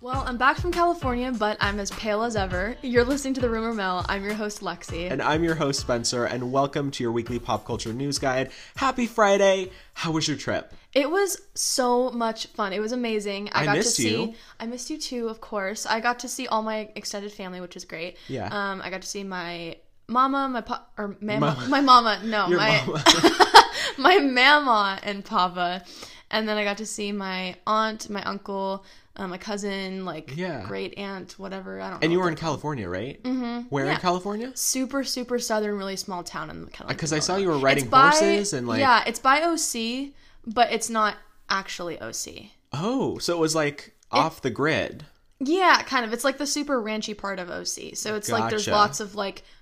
Well, I'm back from California, but I'm as pale as ever. You're listening to The Rumor Mill. I'm your host, Lexi. And I'm your host, Spencer, and welcome to your weekly pop culture news guide. Happy Friday. How was your trip? It was so much fun. It was amazing. I missed you too, of course. I got to see all my extended family, which is great. Yeah. I got to see my mama, my pop, or mama, my mama, no, your my mama. My mama and papa. And then I got to see my aunt, my uncle, my cousin, great aunt, whatever. I don't know. And you were in California, right? Mm-hmm. Where in California? Super, super southern, really small town in California. Because I saw you were riding horses and like... Yeah, it's by OC, but it's not actually OC. Oh, so it was off the grid. Yeah, kind of. It's like the super ranchy part of OC. So it's like there's lots of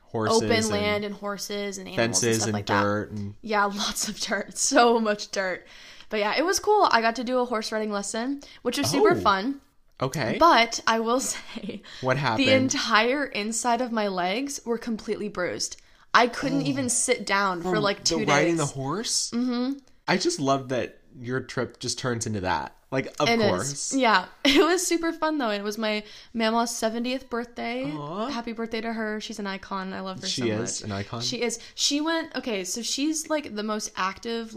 horses, open land and horses and animals and stuff like that. Fences and dirt. Yeah, lots of dirt. So much dirt. But yeah, it was cool. I got to do a horse riding lesson, which was super fun. Okay. But I will say... What happened? The entire inside of my legs were completely bruised. I couldn't even sit down for 2 days. Riding the horse? Mm-hmm. I just love that your trip just turns into that. Of course. Yeah. It was super fun, though. It was my mama's 70th birthday. Aww. Happy birthday to her. She's an icon. I love her so much. She is an icon? She is. She went... Okay, so she's the most active,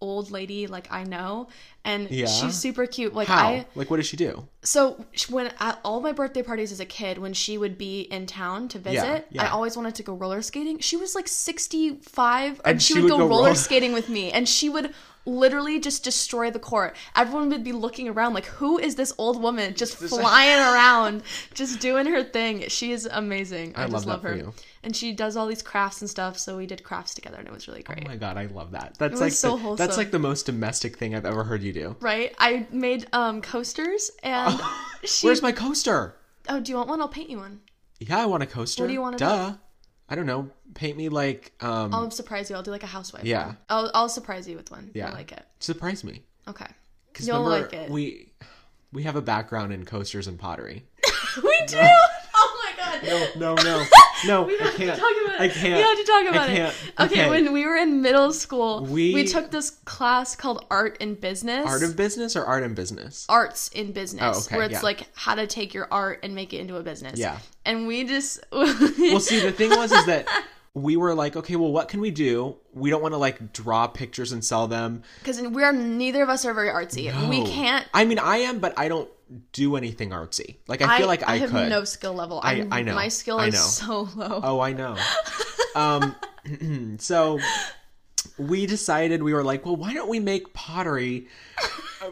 old lady I know, and she's super cute. How? What does she do? So when at all my birthday parties as a kid, when she would be in town to visit, I always wanted to go roller skating. She was 65 and she would go roller skating with me, and she would literally just destroy the court. Everyone would be looking around who is this old woman just flying around, just doing her thing. She is amazing. I just love her. And she does all these crafts and stuff, so we did crafts together, and it was really great. Oh my god, I love that. That's so wholesome. That's the most domestic thing I've ever heard you do. Right? I made coasters, and Where's my coaster? Oh, do you want one? I'll paint you one. Yeah, I want a coaster. What do you want to do? I don't know. Paint me I'll surprise you. I'll do a housewife. Yeah. One. I'll surprise you with one. Yeah. I like it. Surprise me. Okay. You'll like it. We have a background in coasters and pottery. We do. No, we have to talk about it. I can't. We have to talk about it. Okay, when we were in middle school, we took this class called Art in Business. Art of Business or Art in Business? Arts in Business. Oh, okay, where it's how to take your art and make it into a business. Yeah. And we just... Well, see, the thing was that we were okay, well, what can we do? We don't want to draw pictures and sell them. Because neither of us are very artsy. No. We can't... I mean, I am, but I don't do anything artsy. I feel I could. I have no skill level. I know. My skill is so low. Oh, I know. So we decided, we were well, why don't we make pottery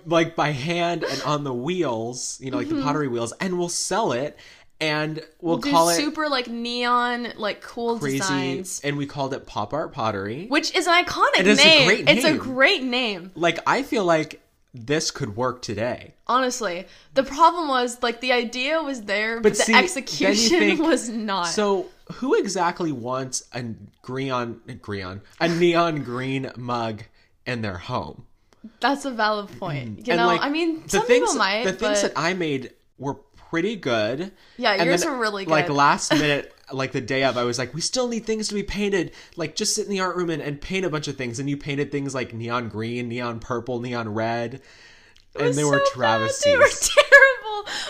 by hand and on the wheels, mm-hmm. the pottery wheels, and we'll sell it. And we'll call it super neon, cool crazy designs. And we called it Pop Art Pottery. Which is an iconic name. It's a great name. I feel this could work today. Honestly, the problem was the idea was there, but the execution was not. So who exactly wants a neon green mug in their home? That's a valid point. Some people might. The things that I made were pretty good. Yeah, yours are really good. Last minute. The day of, I was we still need things to be painted. Just sit in the art room and paint a bunch of things. And you painted things neon green, neon purple, neon red. And they were travesties. They were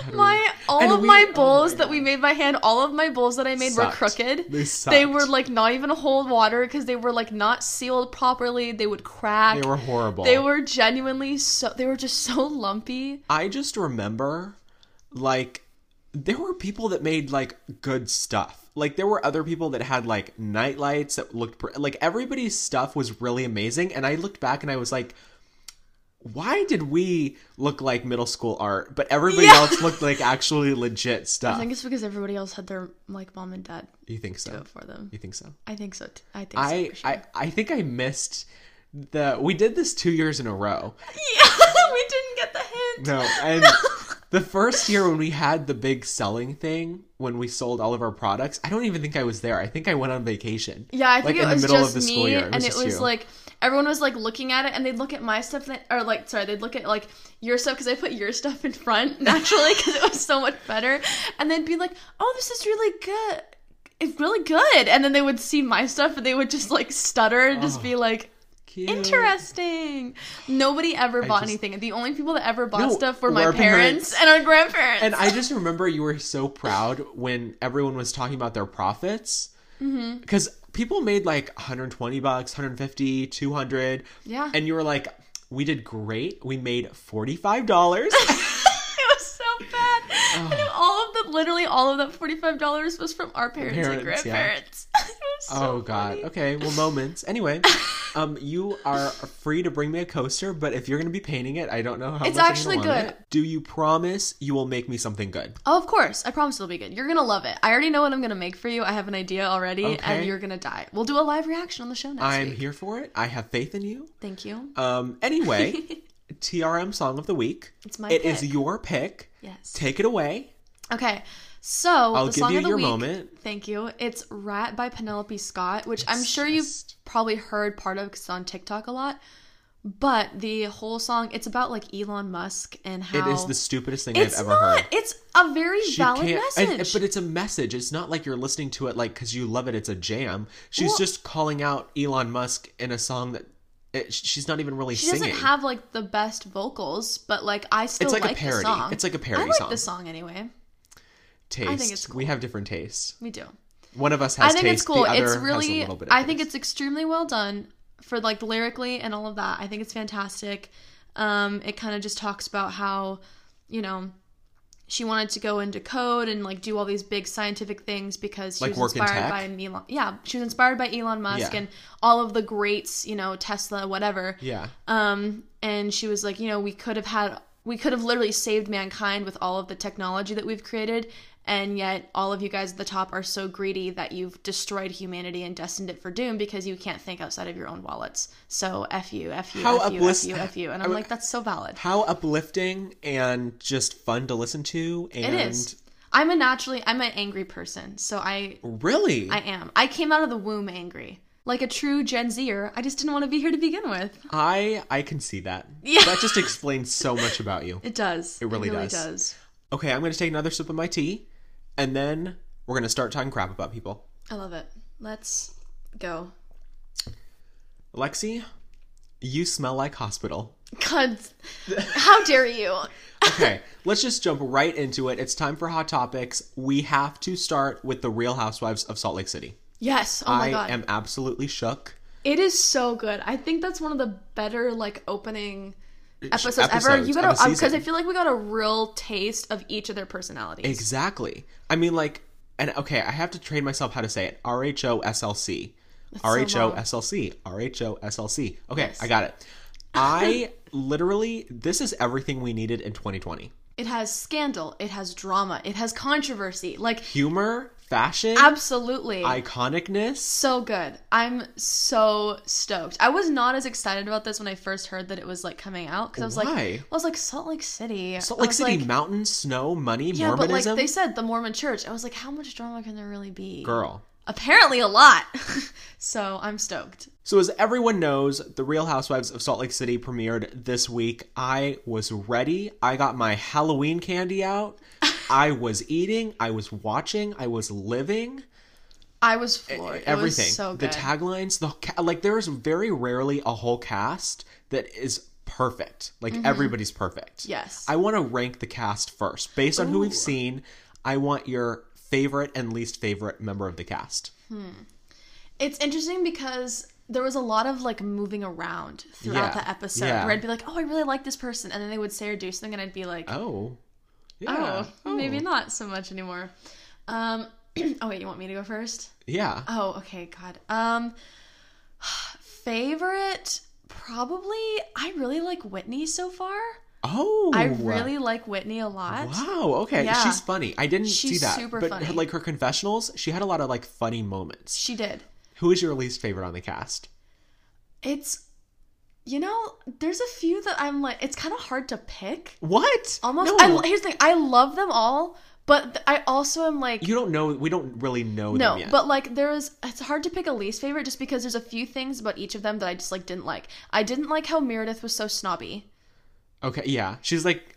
terrible. My bowls that we made by hand, all of my bowls that I made were crooked. They were not even hold water because they were not sealed properly. They would crack. They were horrible. They were genuinely they were just so lumpy. I just remember there were people that made good stuff. There were other people that had, night lights that looked... everybody's stuff was really amazing. And I looked back and I was why did we look like middle school art? But everybody else looked like actually legit stuff. I think it's because everybody else had their, mom and dad. You think so? Do it for them. You think so? I think so. I think so, for sure. I think I missed the... We did this 2 years in a row. Yeah, we didn't get the hint. No, and... The first year when we had the big selling thing, when we sold all of our products, I don't even think I was there. I think I went on vacation. Yeah, I think it was just me, and it was everyone was looking at it, and they'd look at my stuff, they'd look at your stuff because I put your stuff in front naturally because it was so much better, and they'd be like, "Oh, this is really good." it's really good. And then they would see my stuff and they would just like stutter and just be like, cute. Interesting. Nobody ever bought anything. The only people that ever bought stuff were my parents and our grandparents. And I just remember you were so proud when everyone was talking about their profits. Because people made like $120, $150, $200. Yeah. And you were like, we did great. We made $45. Bad. And all of that $45 was from our parents and grandparents. Yeah. It was so funny. Okay, well, moments. Anyway, you are free to bring me a coaster, but if you're going to be painting it, I don't know how it's much actually good. Do you promise you will make me something good? Oh, of course. I promise it'll be good. You're going to love it. I already know what I'm going to make for you. I have an idea already, and you're going to die. We'll do a live reaction on the show next week. I'm here for it. I have faith in you. Thank you. Anyway, TRM song of the week. It's my pick. It is your pick. Yes. Take it away. Okay. So, I'll the song of the week. I'll give you your moment. Thank you. It's Rat by Penelope Scott, which I'm sure you've probably heard part of because it's on TikTok a lot. But the whole song, it's about like Elon Musk and how... It is the stupidest thing I've ever heard. It's a very valid message. But it's a message. It's not like you're listening to it like because you love it. It's a jam. She's just calling out Elon Musk in a song that... she's not even really singing. She doesn't have, like, the best vocals, but, like, I still like the song. It's like a parody song. I like the song anyway. Taste. I think it's cool. We have different tastes. We do. One of us has taste. I think it's cool. It's really, I think it's extremely well done for, like, lyrically and all of that. I think it's fantastic. It kind of just talks about how, you know, she wanted to go into code and, like, do all these big scientific things because she was inspired by Elon. Yeah, she was inspired by Elon Musk and all of the greats, you know, Tesla, whatever. Yeah. And she was like, you know, we could have literally saved mankind with all of the technology that we've created, and yet all of you guys at the top are so greedy that you've destroyed humanity and destined it for doom because you can't think outside of your own wallets. So F you, F you, F you, F you, F you. And I'm like, that's so valid. How uplifting and just fun to listen to. And it is. I'm an angry person. So Really? I am. I came out of the womb angry. Like a true Gen Zer, I just didn't want to be here to begin with. I can see that. Yeah. That just explains so much about you. It does. It really does. Okay, I'm going to take another sip of my tea. And then we're going to start talking crap about people. I love it. Let's go. Lexi, you smell like hospital. God, how dare you? Okay, let's just jump right into it. It's time for Hot Topics. We have to start with the Real Housewives of Salt Lake City. Yes. Oh, my God. I am absolutely shook. It is so good. I think that's one of the better, like, opening... Episodes ever. You gotta, because I feel like we got a real taste of each of their personalities. Exactly. I mean, like, and okay, I have to train myself how to say it. RHOSLC. RHOSLC. RHOSLC. Okay, yes. I got it. This is everything we needed in 2020. It has scandal, it has drama, it has controversy, like humor, fashion, absolutely, iconicness. So good. I'm so stoked. I was not as excited about this when I first heard that it was like coming out because I was Salt Lake City. Salt Lake City, like, mountain, snow, money, Mormonism. Yeah, but like they said, the Mormon church. I was like, how much drama can there really be? Girl. Apparently a lot. So I'm stoked. So as everyone knows, The Real Housewives of Salt Lake City premiered this week. I was ready. I got my Halloween candy out. I was eating. I was watching. I was living. I was floored. Everything. It was so good. The taglines. There is very rarely a whole cast that is perfect. Like, everybody's perfect. Yes. I want to rank the cast first. Based on who we've seen, I want your favorite and least favorite member of the cast. It's interesting because... there was a lot of, like, moving around throughout the episode where I'd be like, oh, I really like this person. And then they would say or do something, and I'd be like, maybe not so much anymore. Oh, wait, you want me to go first? Yeah. Oh, okay, God. Favorite, probably, I really like Whitney so far. Oh. I really like Whitney a lot. Wow, okay. Yeah. She's funny. I didn't see that. She's super funny. But, like, her confessionals, she had a lot of, like, funny moments. She did. Who is your least favorite on the cast? It's, you know, there's a few that I'm like, it's kind of hard to pick. What? Almost. No. Here's the thing. I love them all, but I also am like. You don't know. We don't really know them yet. No, but like it's hard to pick a least favorite just because there's a few things about each of them that I just like didn't like. I didn't like how Meredith was so snobby. Okay, yeah. She's like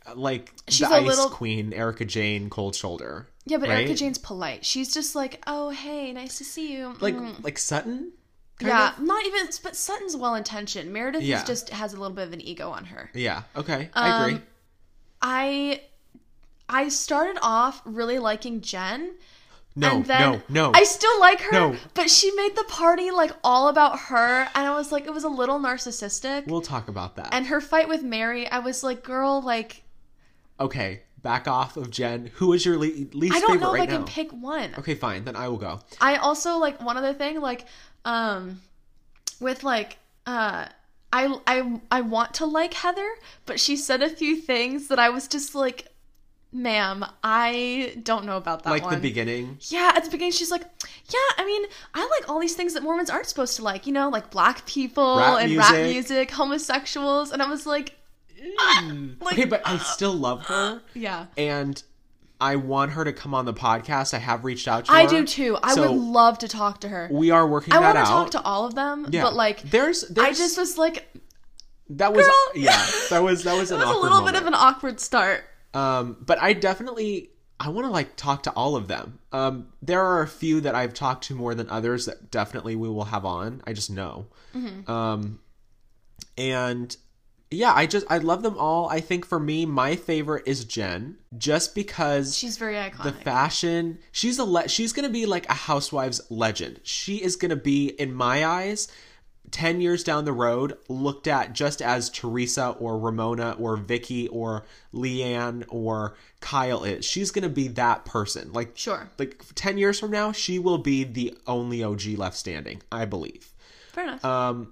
she's the ice queen, Erika Jayne, cold shoulder. Yeah, but right? Erika Jayne's polite. She's just like, oh, hey, nice to see you. Like Sutton? Kind of? Not even, but Sutton's well-intentioned. Meredith just has a little bit of an ego on her. Yeah, okay, I agree. I started off really liking Jen. No. I still like her, but she made the party, all about her, and I was like, it was a little narcissistic. We'll talk about that. And her fight with Mary, I was like, girl, okay, back off of Jen. Who is your least favorite right now? I don't know if I can pick one. Okay, fine, then I will go. I also, one other thing, I want to like Heather, but she said a few things that I was just like... Ma'am, I don't know about that one. Like the beginning? Yeah, at the beginning she's like, yeah, I mean, I like all these things that Mormons aren't supposed to like. You know, like black people rap music, homosexuals. And I was like... okay, but I still love her. Yeah. And I want her to come on the podcast. I have reached out to her. I do too. I would love to talk to her. We are working that out. I want to talk to all of them. Yeah. But there's... I just was like... That was... Girl. Yeah. That was an awkward moment. It was a little bit of an awkward start. But I want to talk to all of them. There are a few that I've talked to more than others that definitely we will have on. I just know. Mm-hmm. And yeah, I love them all. I think for me, my favorite is Jen, just because she's very iconic. The fashion, she's going to be like a Housewives legend. She is going to be, in my eyes, 10 years down the road, looked at just as Teresa or Ramona or Vicky or Leanne or Kyle is. She's going to be that person. Sure. 10 years from now, she will be the only OG left standing, I believe. Fair enough. I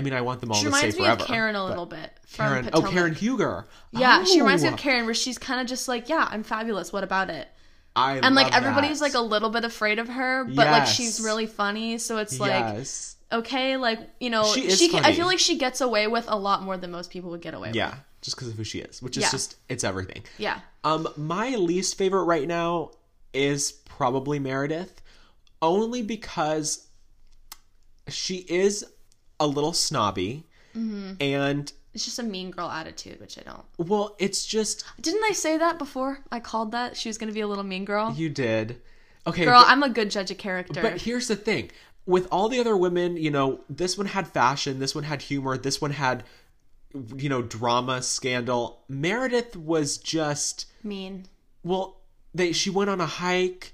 mean, I want them all to stay forever. She reminds me of Karen a little bit. Karen Huger. Yeah, she reminds me of Karen, where she's kind of just like, yeah, I'm fabulous. What about it? I love everybody's that. A little bit afraid of her, but she's really funny. So it's yes. Okay, she funny. I feel like she gets away with a lot more than most people would get away with. Yeah, just because of who she is, which is just, it's everything. Yeah. My least favorite right now is probably Meredith, only because she is a little snobby, mm-hmm. and... It's just a mean girl attitude, which I don't... Well, it's just... Didn't I say that before? I called that? She was going to be a little mean girl? You did. Okay. Girl, I'm a good judge of character. But here's the thing. With all the other women, this one had fashion, this one had humor, this one had, drama, scandal. Meredith was just... Mean. Well, she went on a hike,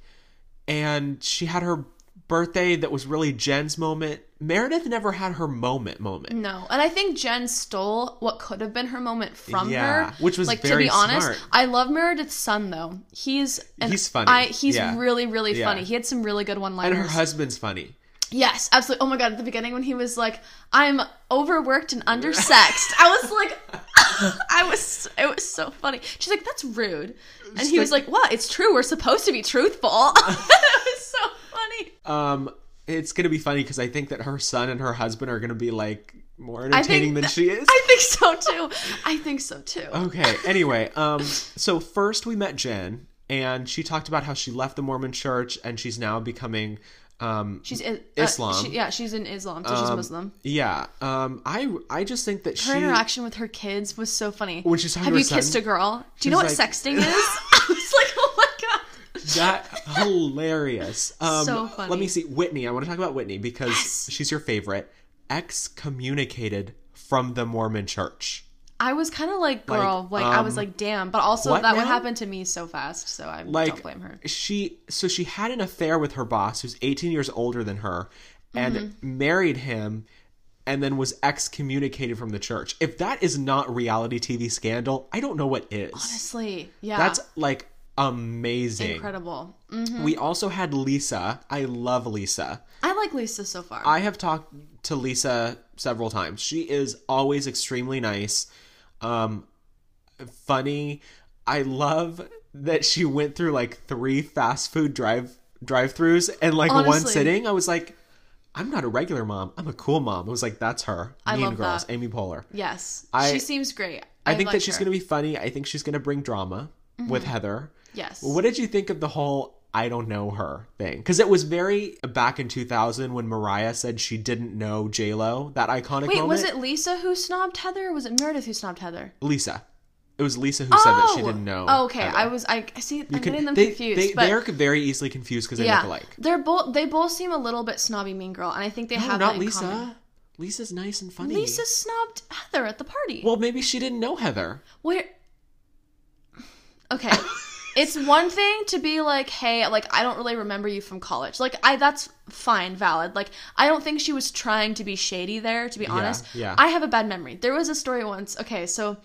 and she had her birthday that was really Jen's moment. Meredith never had her moment. No, and I think Jen stole what could have been her moment from her. Which was very to be honest, smart. I love Meredith's son, though. He's funny. He's really, really funny. He had some really good one-liners. And her husband's funny. Yes, absolutely. Oh my God, at the beginning when he was like, I'm overworked and undersexed. I was like, it was so funny. She's like, that's rude. And he was like, what? It's true. We're supposed to be truthful. It was so funny. It's going to be funny because I think that her son and her husband are going to be more entertaining than she is. I think so too. Okay. Anyway, so first we met Jen and she talked about how she left the Mormon church and she's now becoming... she's Islam. She's in Islam, so she's Muslim. Yeah. I just think that her interaction with her kids was so funny. When she's talking to her son, have you kissed a girl? Do you know what sexting is? I was like, oh my God, that hilarious. So funny. Let me see. Whitney. I want to talk about Whitney because she's your favorite. Excommunicated from the Mormon Church. I was kind of girl, I was like, damn. But also that would happen to me so fast, so I don't blame her. She had an affair with her boss, who's 18 years older than her, and mm-hmm. married him, and then was excommunicated from the church. If that is not reality TV scandal, I don't know what is. Honestly, yeah. That's, amazing. Incredible. Mm-hmm. We also had Lisa. I love Lisa. I like Lisa so far. I have talked to Lisa several times. She is always extremely nice. Funny. I love that she went through 3 fast food drive-thrus and one sitting. I was like, I'm not a regular mom. I'm a cool mom. I was like, that's her. Mean Girls, that. Amy Poehler. Yes, she seems great. I think that she's going to be funny. I think she's going to bring drama mm-hmm. with Heather. Yes. What did you think of the whole I don't know her thing? Because it was very back in 2000 when Mariah said she didn't know J-Lo, that iconic moment. Wait, was it Lisa who snobbed Heather or was it Meredith who snobbed Heather? Lisa. It was Lisa who said that she didn't know. Oh, okay. Heather. I'm getting them confused. They're very easily confused because they look alike. They both seem a little bit snobby mean girl, and I think have that in Lisa. Common. Lisa's nice and funny. Lisa snobbed Heather at the party. Well, maybe she didn't know Heather. Where? Okay. It's one thing to be like, hey, like, I don't really remember you from college. Like, that's fine, valid. Like, I don't think she was trying to be shady there, to be honest. Yeah. I have a bad memory. There was a story once. Okay, so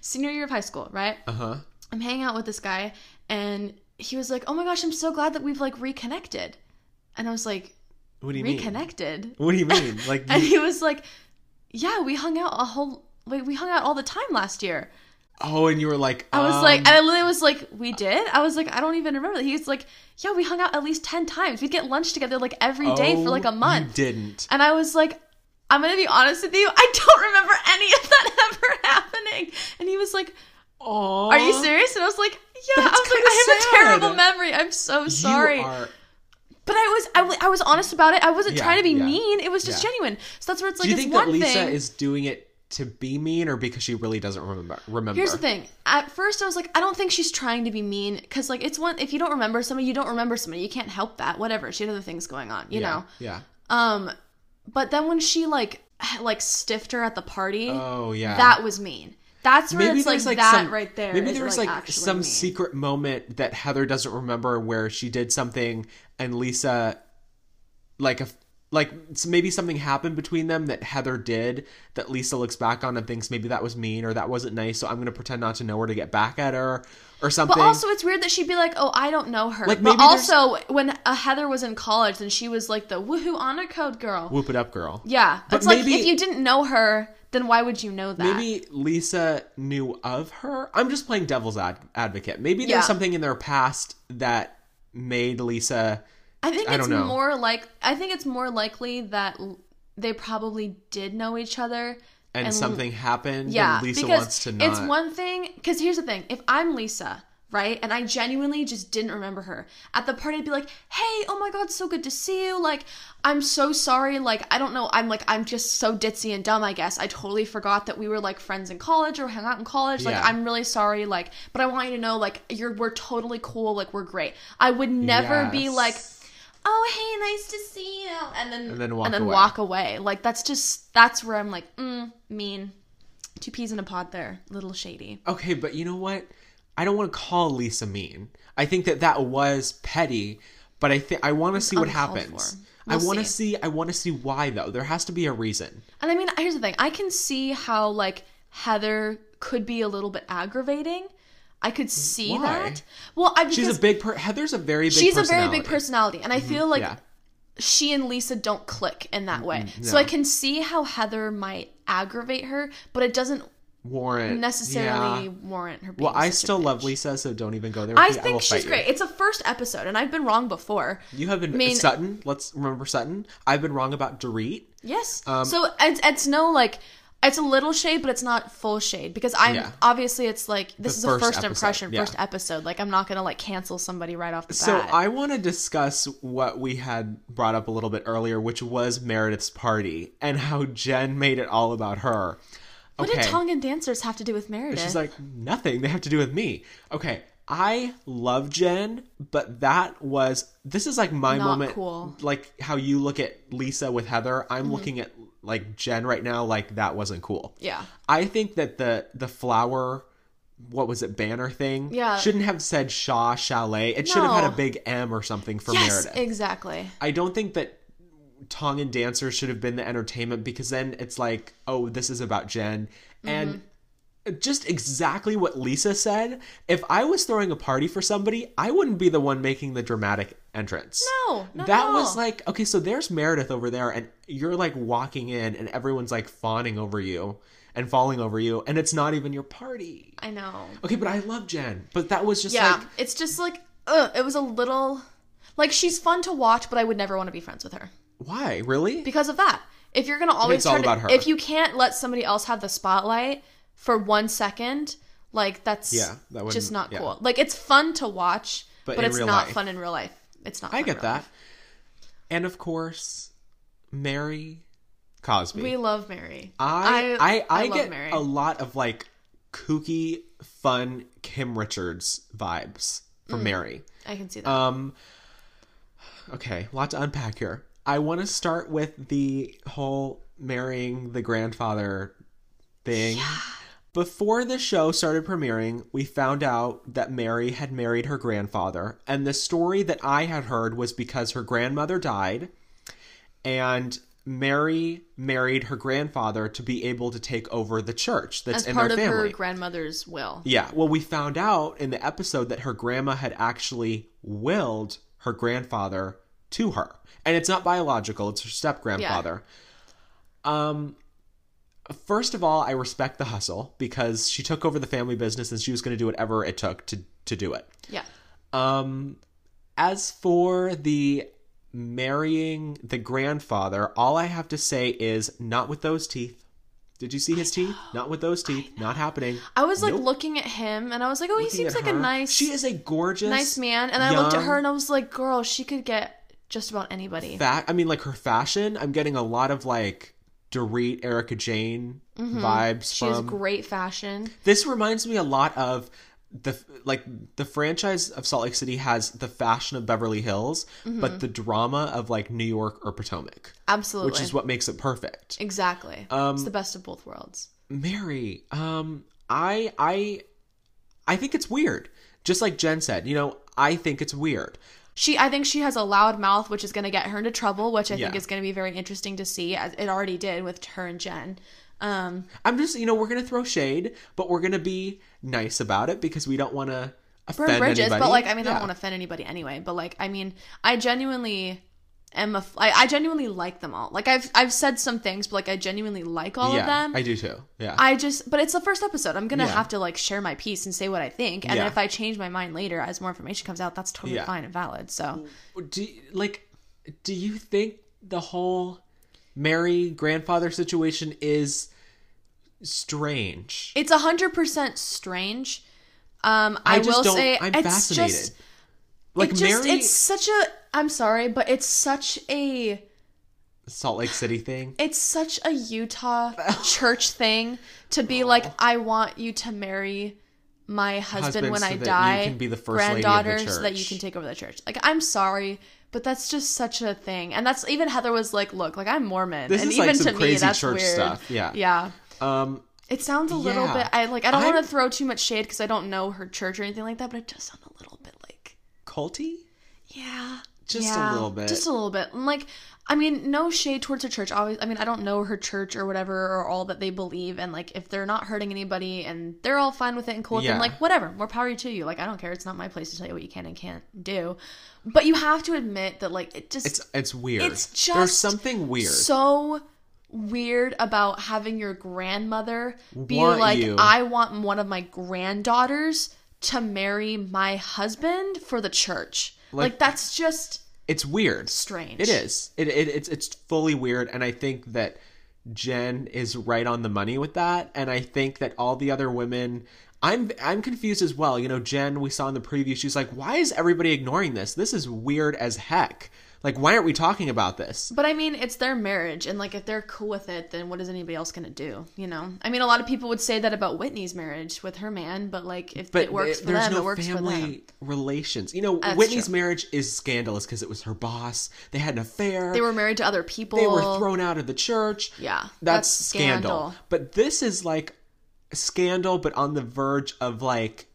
senior year of high school, right? Uh-huh. I'm hanging out with this guy, and he was like, oh my gosh, I'm so glad that we've, like, reconnected. And I was like, what do you mean? Reconnected? What do you mean? Like, and he was like, yeah, we hung out all the time last year. Oh, and you were like, I was like, and I literally was like, we did? I was like, I don't even remember. He was like, yeah, we hung out at least 10 times. We'd get lunch together like every day for like a month. You didn't. And I was like, I'm going to be honest with you. I don't remember any of that ever happening. And he was like, oh, are you serious? And I was like, yeah. That's I have a terrible memory. I'm so sorry. You are... But I was honest about it. I wasn't trying to be mean. It was just genuine. So that's where it's like, it's one thing. Do you think that Lisa is doing it to be mean, or because she really doesn't remember? Here's the thing. At first I was like, I don't think she's trying to be mean, because like, it's one, if you don't remember somebody, you don't remember somebody. You can't help that. Whatever. She had other things going on, you know? Yeah. But then when she like stiffed her at the party. Oh yeah. That was mean. That's where maybe it's like that some, right there. Maybe there was like some mean. Secret moment that Heather doesn't remember where she did something and Lisa like maybe something happened between them that Heather did that Lisa looks back on and thinks maybe that was mean or that wasn't nice, so I'm going to pretend not to know her to get back at her or something. But also it's weird that she'd be like, oh, I don't know her. Like, but also when Heather was in college, then she was like the woohoo honor code girl. Whoop it up girl. Yeah. But it's maybe, like, if you didn't know her, then why would you know that? Maybe Lisa knew of her. I'm just playing devil's advocate. Maybe there's something in their past that made Lisa... I think it's more likely that they probably did know each other. And something happened and Lisa wants to know. It's one thing, because here's the thing. If I'm Lisa, right, and I genuinely just didn't remember her, at the party I'd be like, hey, oh my God, so good to see you. Like, I'm so sorry. Like, I don't know. I'm just so ditzy and dumb, I guess. I totally forgot that we were like friends in college or hung out in college. Like, I'm really sorry. Like, but I want you to know, like, we're totally cool. Like, we're great. I would never be like... oh, hey, nice to see you. And then walk away. Like, that's where I'm like, mean. Two peas in a pod there. Little shady. Okay, but you know what? I don't want to call Lisa mean. I think that was petty, but I want to see what happens. I want to see why, though. There has to be a reason. And I mean, here's the thing. I can see how, like, Heather could be a little bit aggravating. I could see that. Well, Heather's a very big personality. She's a very big personality. And I feel like she and Lisa don't click in that way. No. So I can see how Heather might aggravate her, but it doesn't necessarily warrant her being such a bitch. Well, I still love Lisa, so don't even go there. I think she's great. It's a first episode, and I've been wrong before. You have been Sutton. Let's remember Sutton. I've been wrong about Dorit. Yes. So it's no like... It's a little shade, but it's not full shade because obviously it's like, this is a first impression, first episode. Like, I'm not going to like cancel somebody right off the bat. So I want to discuss what we had brought up a little bit earlier, which was Meredith's party and how Jen made it all about her. Okay. What did Tongan dancers have to do with Meredith? She's like, nothing. They have to do with me. Okay. I love Jen, but this is like my moment. Cool. Like how you look at Lisa with Heather. I'm looking at like Jen right now. Like, that wasn't cool. Yeah. I think that the flower, what was it? Banner thing. Yeah. Shouldn't have said Shaw Chalet. It should have had a big M or something for Meredith. Exactly. I don't think that Tongan dancers should have been the entertainment, because then it's like, oh, this is about Jen. And just exactly what Lisa said. If I was throwing a party for somebody, I wouldn't be the one making the dramatic entrance. No, not at all. That was like, okay, so there's Meredith over there, and you're like walking in, and everyone's like fawning over you and falling over you, and it's not even your party. I know. Okay, but I love Jen, but that was just like... Yeah, it's just like, it was a little... Like, she's fun to watch, but I would never want to be friends with her. Why? Really? Because of that. If you're going to always... It's all about her. If you can't let somebody else have the spotlight... For 1 second, like, that's just not cool. Like, it's fun to watch, but it's not fun in real life. It's not fun in real life. I get that. And, of course, Mary Cosby. We love Mary. I get a lot of, like, kooky, fun Kim Richards vibes from Mary. I can see that. Okay, a lot to unpack here. I want to start with the whole marrying the grandfather thing. Yeah. Before the show started premiering, we found out that Mary had married her grandfather. And the story that I had heard was because her grandmother died and Mary married her grandfather to be able to take over the church that's in her family. As part of her grandmother's will. Yeah. Well, we found out in the episode that her grandma had actually willed her grandfather to her. And it's not biological. It's her step-grandfather. Yeah. First of all, I respect the hustle because she took over the family business and she was going to do whatever it took to do it. Yeah. As for the marrying the grandfather, all I have to say is not with those teeth. Did you see his teeth? Not with those teeth. Not happening. I was like looking at him and I was like, oh, he seems like a nice... She is a gorgeous... Nice man. And I looked at her and I was like, girl, she could get just about anybody. I mean, like her fashion, I'm getting a lot of like... Dorit, Erika Jayne vibes. She has great fashion. This reminds me a lot of the franchise of Salt Lake City has the fashion of Beverly Hills, but the drama of like New York or Potomac. Absolutely. Which is what makes it perfect. Exactly. It's the best of both worlds. Mary, I think it's weird. Just like Jen said, you know, I think it's weird. I think she has a loud mouth, which is going to get her into trouble, which I think is going to be very interesting to see. As it already did with her and Jen. I'm just, we're going to throw shade, but we're going to be nice about it because we don't want to offend anybody. But I don't want to offend anybody anyway. But I genuinely am. I genuinely like them all. Like I've said some things, but I genuinely like all of them. I do too. Yeah. But it's the first episode. I'm going to have to share my piece and say what I think. And if I change my mind later as more information comes out, that's totally fine and valid. So do you think the whole Mary grandfather situation is strange? It's 100% strange. I'm fascinated. It's such a... I'm sorry, but it's such a... Salt Lake City thing? It's such a Utah church thing to be I want you to marry my husband when I die. You can be the first lady of the church. So that you can take over the church. I'm sorry, but that's just such a thing. And that's... Even Heather was like, look, I'm Mormon. This and is even some to crazy me, that's church weird. Stuff. Yeah. Yeah. It sounds a little bit... I don't want to throw too much shade because I don't know her church or anything like that, but it does sound a little bit culty? Yeah. Just a little bit. Just a little bit. No shade towards her church. I don't know her church or whatever or all that they believe. And, if they're not hurting anybody and they're all fine with it and cool with them, whatever. More power to you. I don't care. It's not my place to tell you what you can and can't do. But you have to admit that, it just... It's weird. It's just... There's something weird. So... weird about having your grandmother be I want one of my granddaughters to marry my husband for the church. That's just... It's weird. Strange. It is. It's fully weird, and I think that Jen is right on the money with that, and I think that all the other women... I'm confused as well. Jen, we saw in the preview, she's like, why is everybody ignoring this? This is weird as heck. Why aren't we talking about this? But, it's their marriage. And, if they're cool with it, then what is anybody else going to do, a lot of people would say that about Whitney's marriage with her man. But, if it works for them, it works for them. There's no family relations. That's Whitney's true. Marriage is scandalous because it was her boss. They had an affair. They were married to other people. They were thrown out of the church. Yeah. That's scandal. But this is, a scandal but on the verge of, side-eye.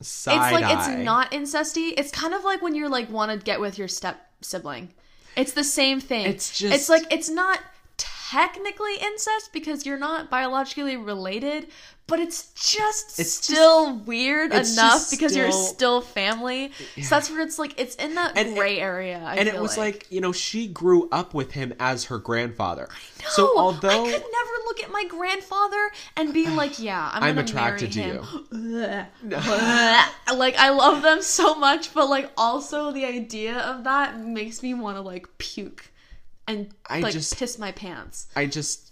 It's not incesty. It's kind of like when you're, want to get with your sibling. It's the same thing. It's just... It's it's not technically incest because you're not biologically related, but it's still weird enough because you're still family. Yeah. So that's where it's it's in that gray area. I feel it was she grew up with him as her grandfather. I know. So although I could never look at my grandfather and be I'm attracted to you. I love them so much, but also the idea of that makes me want to puke. And piss my pants. But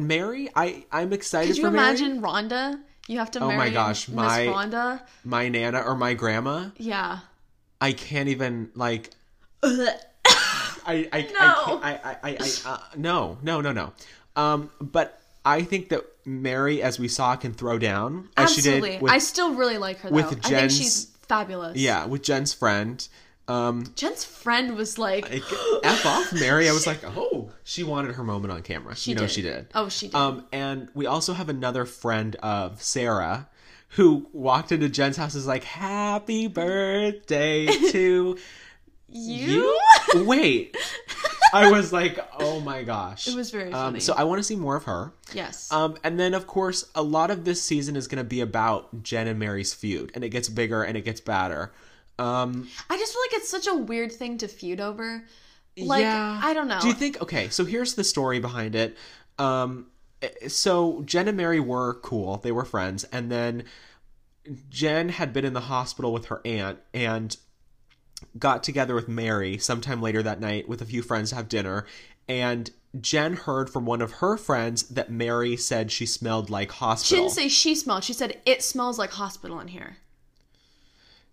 Mary, I'm excited for Mary. Could you imagine Rhonda? You have to marry Miss Rhonda. My Nana or my grandma. Yeah. I can't even no. No. I think that Mary, as we saw, can throw down. As absolutely. She did with, I still really like her, though. With Jen's, I think she's fabulous. Yeah, with Jen's friend. Jen's friend was like F off, Mary. I was like, oh, she wanted her moment on camera. She did. She did. Oh, she did. And we also have another friend of Sarah who walked into Jen's house and was like, happy birthday to you? Wait. I was like, oh my gosh. It was very funny. So I want to see more of her. Yes. And then, of course, a lot of this season is going to be about Jen and Mary's feud. And it gets bigger and it gets badder. I just feel like it's such a weird thing to feud over. Like, yeah. I don't know. Do you think... Okay, so here's the story behind it. So Jen and Mary were cool. They were friends. And then Jen had been in the hospital with her aunt and got together with Mary sometime later that night with a few friends to have dinner. And Jen heard from one of her friends that Mary said she smelled like hospital. She didn't say she smelled. She said, it smells like hospital in here.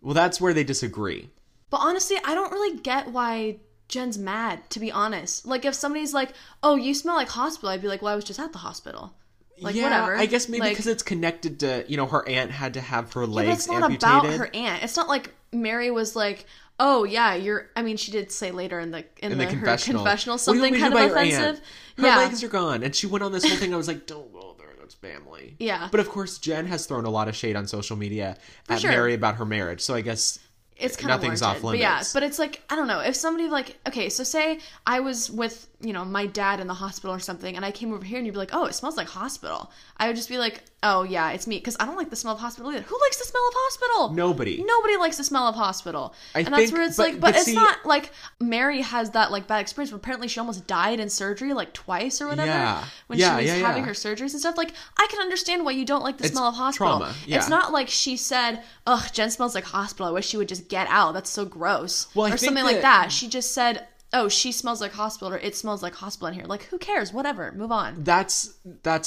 Well, that's where they disagree. But honestly, I don't really get why Jen's mad, to be honest. Like, if somebody's like, oh, you smell like hospital, I'd be like, well, I was just at the hospital. Like, yeah, whatever. I guess maybe because it's connected to, you know, her aunt had to have her legs amputated. Yeah, but it's not about her aunt. It's not like Mary was like, oh, yeah, you're... I mean, she did say later in the confessional something kind of offensive. Her legs are gone. And she went on this whole thing. I was like, don't go there. That's family. Yeah. But, of course, Jen has thrown a lot of shade on social media at Mary about her marriage. So, I guess... It's kind nothing's of warranted, off limits. But yeah, but it's like, I don't know. If somebody like, okay, so say I was with, you know, my dad in the hospital or something, and I came over here and you'd be like, oh, it smells like hospital. I would just be like, oh yeah, it's me. Because I don't like the smell of hospital either. Who likes the smell of hospital? Nobody. Nobody likes the smell of hospital. That's where it's it's not like Mary has that like bad experience. But apparently she almost died in surgery like twice or whatever when she was having her surgeries and stuff. Like, I can understand why you don't like the smell of hospital. Trauma. Yeah. It's not like she said, ugh, Jen smells like hospital. I wish she would just get out, that's so gross, or something like that. She just said, oh, she smells like hospital, or it smells like hospital in here. Like, who cares? Whatever, move on. That's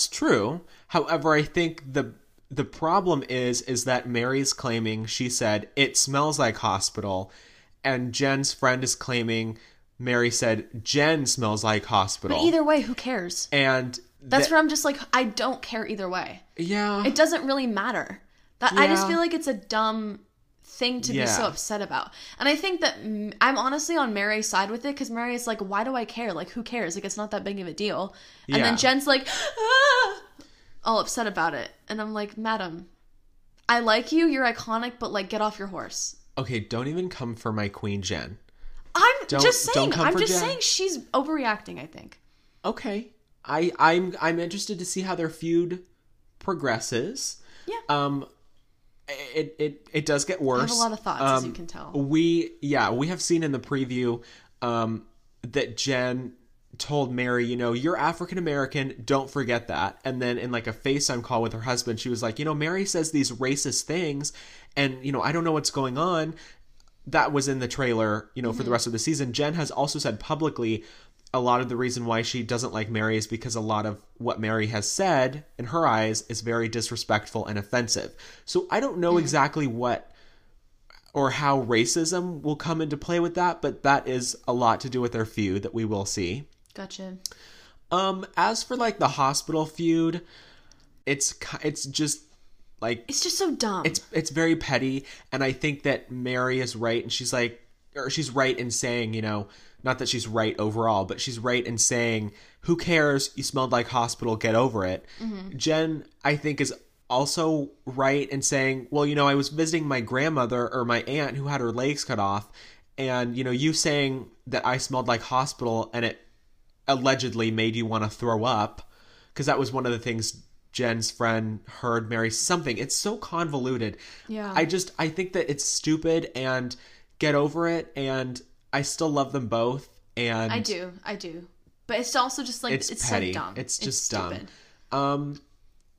true. However, I think the problem is that Mary's claiming she said it smells like hospital, and Jen's friend is claiming Mary said Jen smells like hospital. But either way, who cares? And that's where I'm just like, I don't care either way. Yeah, it doesn't really matter. I just feel like it's a dumb thing to be so upset about. And I think that I'm honestly on Mary's side with it, because Mary is like, why do I care? Like, who cares? Like, it's not that big of a deal. And then Jen's like, ah! All upset about it. And I'm like, madam, I like you, you're iconic, but like, get off your horse. Okay, don't even come for my queen Jen. I'm just saying she's overreacting, I think. Okay. I'm interested to see how their feud progresses. Yeah. It does get worse. I have a lot of thoughts, as you can tell. We have seen in the preview that Jen told Mary, you know, you're African American, don't forget that. And then in like a FaceTime call with her husband, she was like, you know, Mary says these racist things and, you know, I don't know what's going on. That was in the trailer, you know, for the rest of the season. Jen has also said publicly a lot of the reason why she doesn't like Mary is because a lot of what Mary has said, in her eyes, is very disrespectful and offensive. So I don't know exactly what or how racism will come into play with that, but that is a lot to do with their feud that we will see. Gotcha. As for, like, the hospital feud, it's just... like, it's just so dumb. It's very petty, and I think that Mary is right, and she's like, or she's right in saying, you know, not that she's right overall, but she's right in saying, who cares? You smelled like hospital, get over it. Mm-hmm. Jen, I think, is also right in saying, well, you know, I was visiting my grandmother or my aunt who had her legs cut off, and, you know, you saying that I smelled like hospital and it allegedly made you want to throw up, because that was one of the things Jen's friend heard Mary something. It's so convoluted. Yeah. I think that it's stupid, and get over it, and I still love them both. And I do. But it's also just like, it's petty. So dumb. It's just stupid. Dumb.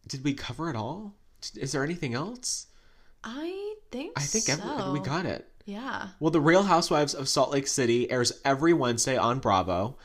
Did we cover it all? Is there anything else? I think we got it. Yeah. Well, The Real Housewives of Salt Lake City airs every Wednesday on Bravo.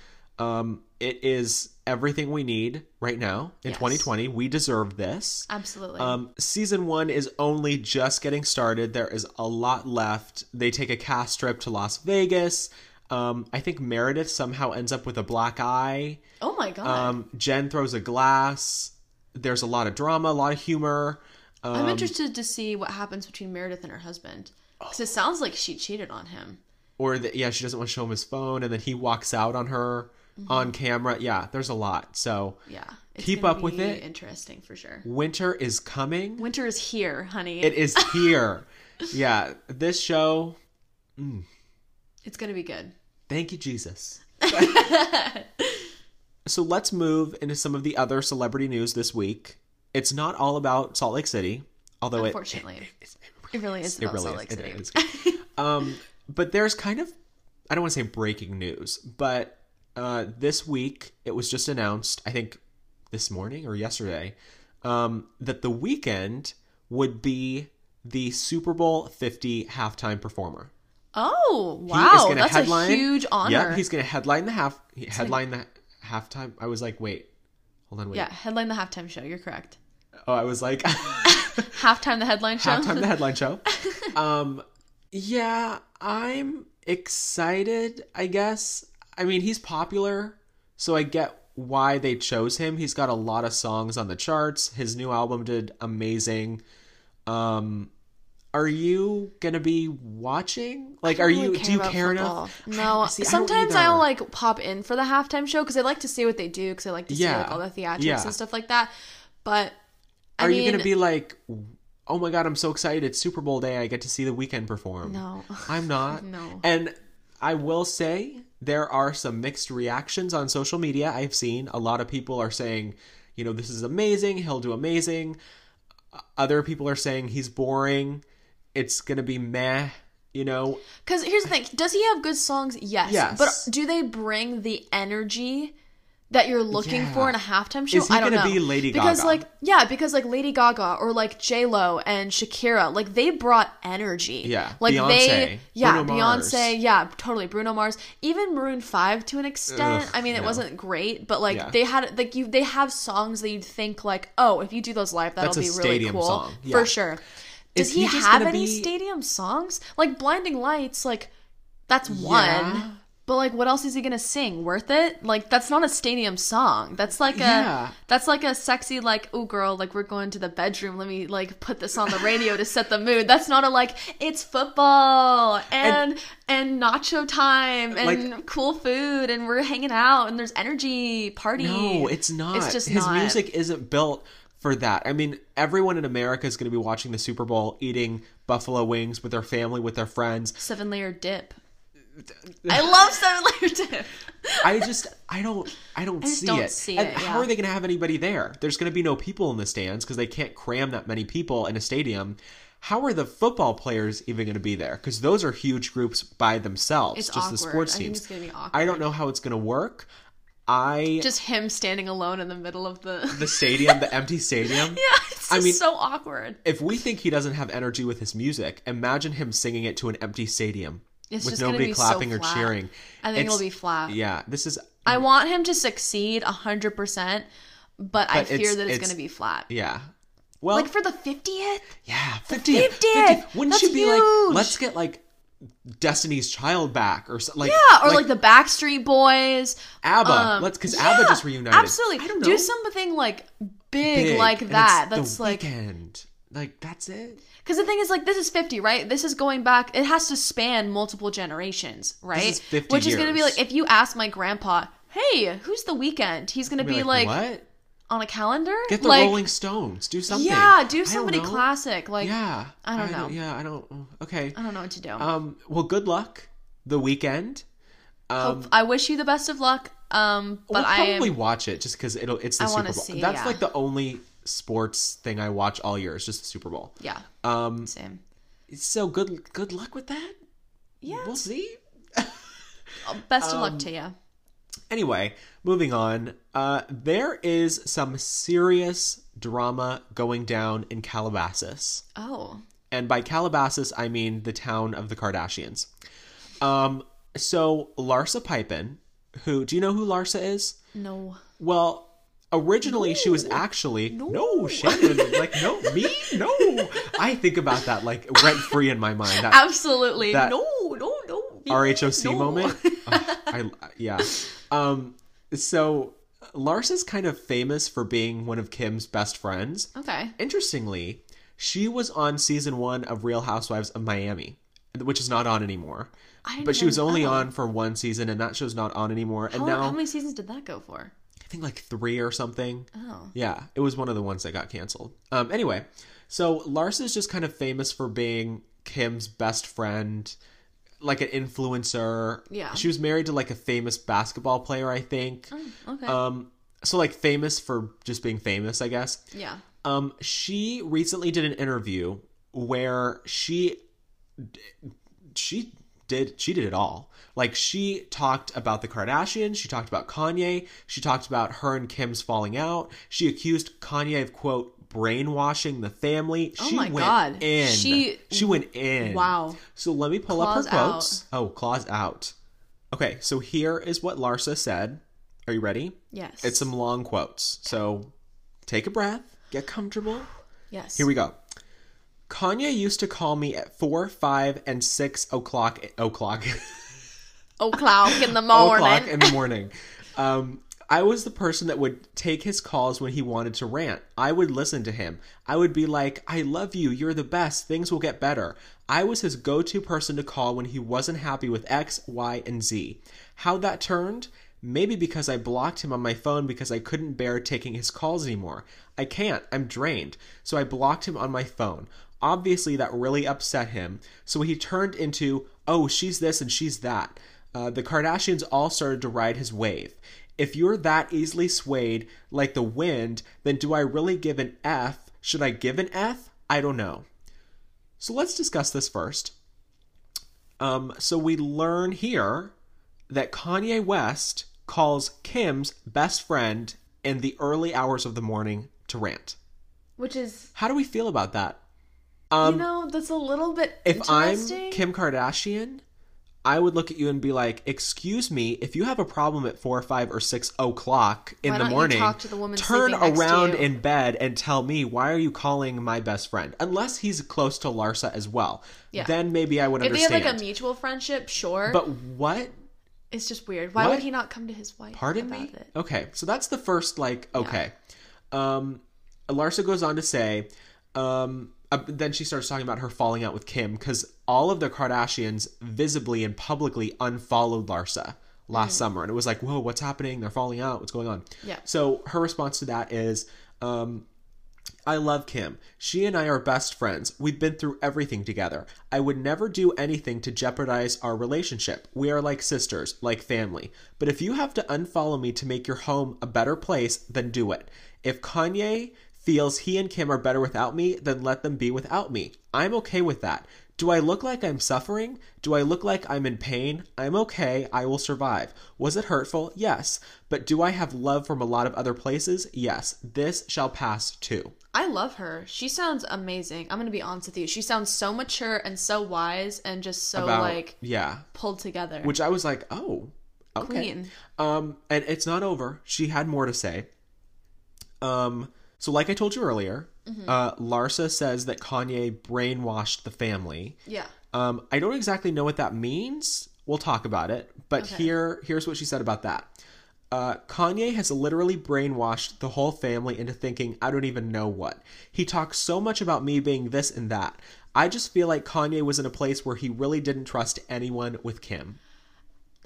It is everything we need right now in 2020. We deserve this. Absolutely. Season 1 is only just getting started. There is a lot left. They take a cast trip to Las Vegas. I think Meredith somehow ends up with a black eye. Oh my God. Jen throws a glass. There's a lot of drama, a lot of humor. I'm interested to see what happens between Meredith and her husband. Because it sounds like she cheated on him. Or, she doesn't want to show him his phone. And then he walks out on her on camera. Yeah, there's a lot. So keep up with it. Interesting for sure. Winter is coming. Winter is here, honey. It is here. Yeah, this show, it's going to be good. Thank you, Jesus. So let's move into some of the other celebrity news this week. It's not all about Salt Lake City, although Unfortunately, it really is about Salt Lake City. But there's kind of, I don't want to say breaking news, but this week it was just announced, I think this morning or yesterday, that The Weeknd would be the Super Bowl 50 halftime performer. Oh, wow. That's a huge honor. Yeah, he's going to headline the halftime. I was like, wait. Yeah, headline the halftime show. You're correct. Oh, I was like... Halftime the headline show? Halftime the headline show. Yeah, I'm excited, I guess. I mean, he's popular, so I get why they chose him. He's got a lot of songs on the charts. His new album did amazing. Are you going to be watching? Like, do you care enough? No. Sometimes I'll, pop in for the halftime show because I like to see what they do because I like to see, all the theatrics and stuff like that. But, Are you going to be like, oh, my God, I'm so excited. It's Super Bowl day. I get to see The Weeknd perform. No. I'm not. No. And I will say there are some mixed reactions on social media I've seen. A lot of people are saying, this is amazing. He'll do amazing. Other people are saying he's boring. It's going to be meh, Because here's the thing. Does he have good songs? Yes. But do they bring the energy that you're looking for in a halftime show? I don't know. Is he going to be Lady Gaga? Because Lady Gaga or J.Lo and Shakira, they brought energy. Yeah. Beyonce. Beyonce. Yeah, totally. Bruno Mars. Even Maroon 5 to an extent. It wasn't great, but they had, they have songs that you'd think if you do those live, that'll be really cool. Song. Yeah. For sure. Does he have any stadium songs? Blinding Lights, that's one. Yeah. But what else is he gonna sing? Worth It? That's not a stadium song. That's that's a sexy ooh girl, we're going to the bedroom. Let me put this on the radio to set the mood. That's not a it's football and nacho time and cool food and we're hanging out and there's energy party. No, it's not. It's just his music isn't built for that. Everyone in America is gonna be watching the Super Bowl, eating buffalo wings with their family, with their friends. 7-layer dip. I love 7-layer dip. I just don't see it. How are they going to have anybody there? There's going to be no people in the stands because they can't cram that many people in a stadium. How are the football players even going to be there? Because those are huge groups by themselves. It's just awkward. The sports teams. I think it's going to be awkward. I don't know how it's going to work. Just him standing alone in the middle of the stadium, the empty stadium. Yeah, it's so awkward. If we think he doesn't have energy with his music, imagine him singing it to an empty stadium. It's with just nobody be clapping so or cheering. I think it'll be flat. Yeah, this is... I want him to succeed 100%, but I fear that it's going to be flat. Yeah. Well... for the 50th? Yeah, 50th. The 50th. Wouldn't That's you be huge. Let's get Destiny's Child back or something. Yeah, or the Backstreet Boys. ABBA. ABBA just reunited. Absolutely. I don't know. Do something big like that. That's the Weeknd. That's it. Because the thing is, this is 50, right? This is going back. It has to span multiple generations, right? This is 50 Which years. Is going to be if you ask my grandpa, hey, who's The Weeknd? He's going to be what? On a calendar? Get the Rolling Stones. Do something. Yeah, do somebody classic. Yeah. I don't know. Yeah, I don't. Okay. I don't know what to do. Well, good luck, The Weeknd. I wish you the best of luck. But I will probably watch it just because it's the Super Bowl. See, that's the only sports thing I watch all year. It's just the Super Bowl. Yeah. Same. So good luck with that. Yeah. We'll see. Best of luck to you. Anyway, moving on. There is some serious drama going down in Calabasas. Oh. And by Calabasas, I mean the town of the Kardashians. So Larsa Pippen, do you know who Larsa is? No. Well, originally, she was actually... No, Shannon. No, me? No. I think about that rent-free in my mind. Absolutely. That no. RHOC moment. Yeah. So Larsa's kind of famous for being one of Kim's best friends. Okay. Interestingly, she was on season 1 of Real Housewives of Miami, which is not on anymore. But she was only on for one season, and that show's not on anymore. And now, how many seasons did that go for? I think like 3 or something. Oh. Yeah. It was one of the ones that got canceled. Anyway, so Larsa's just kind of famous for being Kim's best friend, like an influencer. Yeah. She was married to like a famous basketball player, I think. Oh, okay. So like famous for just being famous, I guess. Yeah. She recently did an interview where she did it all. Like, she talked about the Kardashians, she talked about Kanye, she talked about her and Kim's falling out. She accused Kanye of, quote, brainwashing the family. Oh, my God. She went in. Wow. So let me pull up her quotes. Oh, claws out. Okay, so here is what Larsa said. Are you ready? Yes. It's some long quotes. So take a breath, get comfortable. Yes. Here we go. Kanye used to call me at 4, 5, and 6 o'clock. O'clock in the morning. O'clock in the morning. I was the person that would take his calls when he wanted to rant. I would listen to him. I would be like, I love you. You're the best. Things will get better. I was his go-to person to call when he wasn't happy with X, Y, and Z. How that turned? Maybe because I blocked him on my phone because I couldn't bear taking his calls anymore. I can't. I'm drained. So I blocked him on my phone. Obviously, that really upset him. So he turned into, oh, she's this and she's that. The Kardashians all started to ride his wave. If you're that easily swayed like the wind, then do I really give an F? Should I give an F? I don't know. So let's discuss this first. So we learn here that Kanye West calls Kim's best friend in the early hours of the morning to rant. Which is... How do we feel about that? You know, that's a little bit interesting. If I'm Kim Kardashian, I would look at you and be like, excuse me, if you have a problem at 4, 5, or 6 o'clock in the morning, turn around in bed and tell me, why are you calling my best friend? Unless he's close to Larsa as well. Yeah. Then maybe I would understand. If they had like a mutual friendship, sure. But what? It's just weird. Why would he not come to his wife about it? Okay. So that's the first, like, okay. Yeah. Larsa goes on to say... then she starts talking about her falling out with Kim because all of the Kardashians visibly and publicly unfollowed Larsa last summer. And it was like, whoa, what's happening? They're falling out. What's going on? Yeah. So her response to that is, I love Kim. She and I are best friends. We've been through everything together. I would never do anything to jeopardize our relationship. We are like sisters, like family. But if you have to unfollow me to make your home a better place, then do it. If Kanye... feels he and Kim are better without me, then let them be without me. I'm okay with that. Do I look like I'm suffering? Do I look like I'm in pain? I'm okay. I will survive. Was it hurtful? Yes. But do I have love from a lot of other places? Yes. This shall pass too. I love her. She sounds amazing. I'm going to be honest with you. She sounds so mature and so wise and just so pulled together. Which I was like, oh, okay. Queen. And it's not over. She had more to say. So like I told you earlier, Larsa says that Kanye brainwashed the family. Yeah. I don't exactly know what that means. We'll talk about it. But here's what she said about that. Kanye has literally brainwashed the whole family into thinking, I don't even know what. He talks so much about me being this and that. I just feel like Kanye was in a place where he really didn't trust anyone with Kim.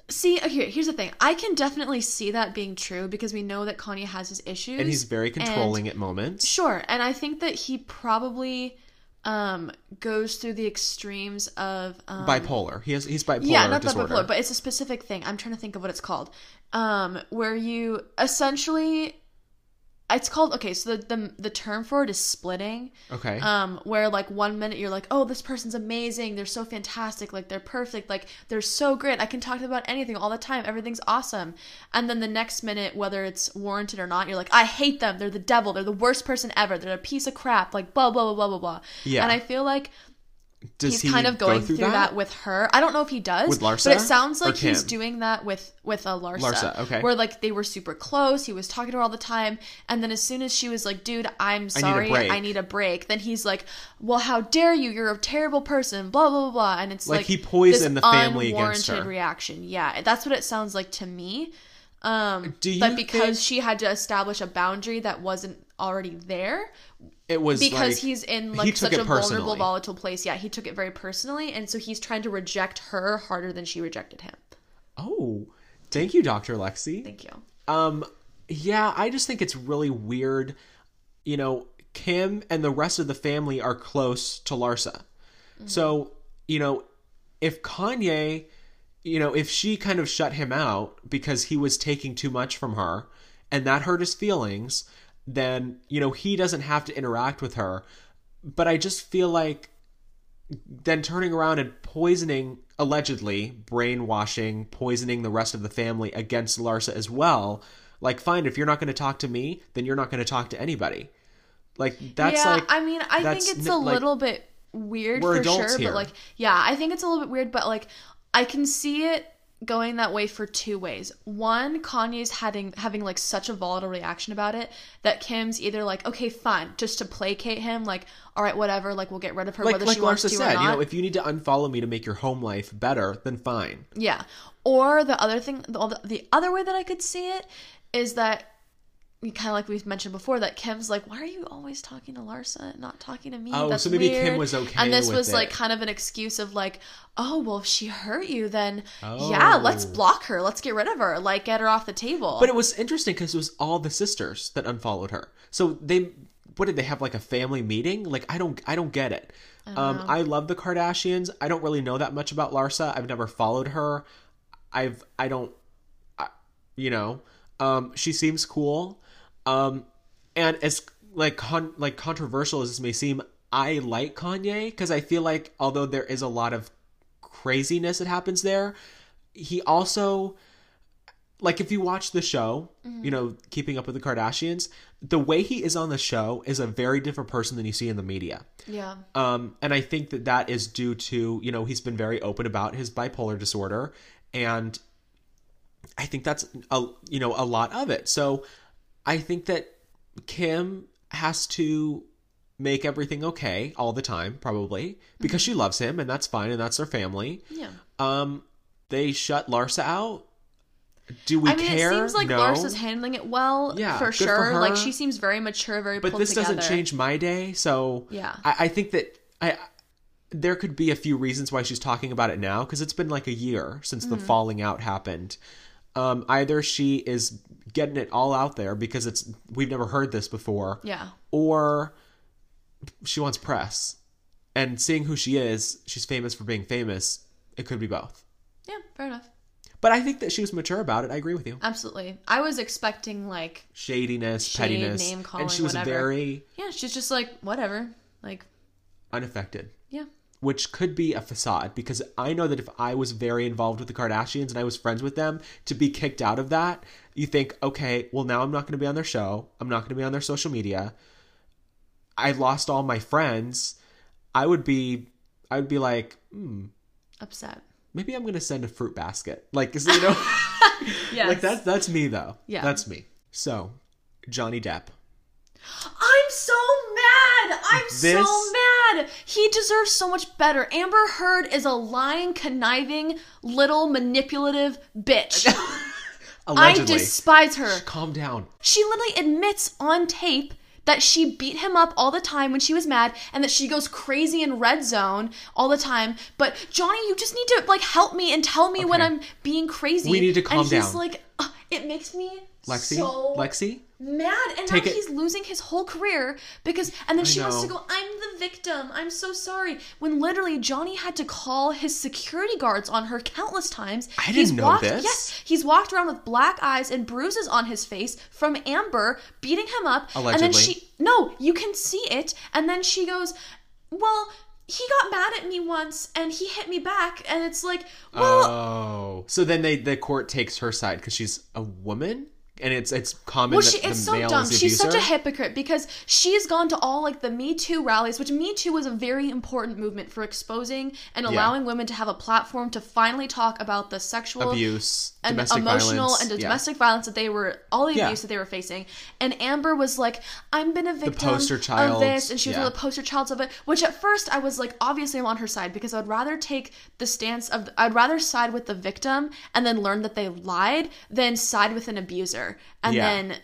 See, okay, here's the thing. I can definitely see that being true because we know that Kanye has his issues. And he's very controlling at moments. Sure. And I think that he probably goes through the extremes of... bipolar. He's bipolar disorder. Yeah, not that bipolar, but it's a specific thing. I'm trying to think of what it's called. Where you essentially... It's called... Okay, so the term for it is splitting. Okay. Where, like, one minute you're like, oh, this person's amazing. They're so fantastic. Like, they're perfect. Like, they're so great. I can talk about anything all the time. Everything's awesome. And then the next minute, whether it's warranted or not, you're like, I hate them. They're the devil. They're the worst person ever. They're a piece of crap. Like, blah, blah, blah, blah, blah, blah. Yeah. And I feel like Does he's kind of going through that with her. I don't know if he does. With Larsa? But it sounds like he's doing that with Larsa. Larsa, okay. Where, like, they were super close. He was talking to her all the time. And then as soon as she was like, dude, I'm sorry. I need a break. Then he's like, well, how dare you? You're a terrible person. Blah, blah, blah, blah. And it's like he poisoned the family against her. Unwarranted reaction. Yeah. That's what it sounds like to me. But because she had to establish a boundary that wasn't already there. It was because he's in like such a vulnerable, volatile place. Yeah, he took it very personally, and so he's trying to reject her harder than she rejected him. Oh, thank you, Dr. Lexi. Thank you. Yeah, I just think it's really weird. You know, Kim and the rest of the family are close to Larsa, mm-hmm. so you know, if Kanye, you know, if she kind of shut him out because he was taking too much from her, and that hurt his feelings. Then, you know, he doesn't have to interact with her. But I just feel like then turning around and poisoning, allegedly, brainwashing, poisoning the rest of the family against Larsa as well. Like, fine, if you're not going to talk to me, then you're not going to talk to anybody. Like, that's yeah, like... Yeah, I mean, I think it's a little bit weird for sure. But, like, yeah, I think it's a little bit weird, but, like, I can see it going that way for two ways. One, Kanye's having like such a volatile reaction about it that Kim's either like, okay, fine, just to placate him, like, all right, whatever, like, we'll get rid of her, whether she wants to or not. Like Larsa said, you know, if you need to unfollow me to make your home life better, then fine. Yeah. Or the other thing, the other way that I could see it is that, kind of like we've mentioned before, that Kim's like, why are you always talking to Larsa and not talking to me? Oh, that's so maybe weird. Kim was okay with it. And this was like kind of an excuse of like, oh, well, if she hurt you, then yeah, let's block her. Let's get rid of her. Like, get her off the table. But it was interesting because it was all the sisters that unfollowed her. So they, what did they have, like a family meeting? Like, I don't get it. I don't know. I love the Kardashians. I don't really know that much about Larsa. I've never followed her. She seems cool. And as like controversial as this may seem, I like Kanye because I feel like although there is a lot of craziness that happens there, he also, like, if you watch the show, mm-hmm. you know, Keeping Up with the Kardashians, the way he is on the show is a very different person than you see in the media. Yeah. And I think that is due to, you know, he's been very open about his bipolar disorder, and I think that's a lot of it. So I think that Kim has to make everything okay all the time, probably, because mm-hmm. she loves him, and that's fine, and that's their family. Yeah. They shut Larsa out. Do we care? It seems like Larsa's handling it well, for sure. For like, she seems very mature, very pulled together. But this doesn't change my day, so yeah. I think that there could be a few reasons why she's talking about it now, because it's been like a year since mm-hmm. the falling out happened. Either she is getting it all out there because we've never heard this before. Yeah. Or she wants press. And seeing who she is, she's famous for being famous. It could be both. Yeah, fair enough. But I think that she was mature about it. I agree with you. Absolutely. I was expecting like shadiness, pettiness, name calling, and she was whatever. Yeah, she's just like, whatever. Like, unaffected. Yeah. Which could be a facade, because I know that if I was very involved with the Kardashians and I was friends with them, to be kicked out of that, you think, okay, well, now I'm not going to be on their show. I'm not going to be on their social media. I lost all my friends. I would be like, upset. Maybe I'm going to send a fruit basket. Like, you know, yes. Like that's me though. Yeah, that's me. So, Johnny Depp. I'm so mad. So mad. He deserves so much better. Amber Heard is a lying, conniving, little manipulative bitch. Allegedly. I despise her. Calm down. She literally admits on tape that she beat him up all the time when she was mad, and that she goes crazy in red zone all the time. But Johnny, you just need to like help me and tell me when I'm being crazy. We need to calm down. And he's like, it makes me so mad. And now he's losing his whole career because, and then she wants to go, I'm the victim, I'm so sorry. When literally Johnny had to call his security guards on her countless times. I didn't know this. Yes, he's walked around with black eyes and bruises on his face from Amber beating him up. Allegedly. And then you can see it. And then she goes, well, he got mad at me once and he hit me back. And it's like, well. Oh. So then the court takes her side because she's a woman? And it's common. Well, it's so dumb. She's such a hypocrite because she's gone to all like the Me Too rallies, which Me Too was a very important movement for exposing and allowing women to have a platform to finally talk about the sexual abuse and emotional violence. And the domestic violence that they were abuse that they were facing. And Amber was like, "I've been a victim of this," and she was one of the poster childs of it. Which at first I was like, obviously I'm on her side because I'd rather take the stance of I'd rather side with the victim and then learn that they lied than side with an abuser. And then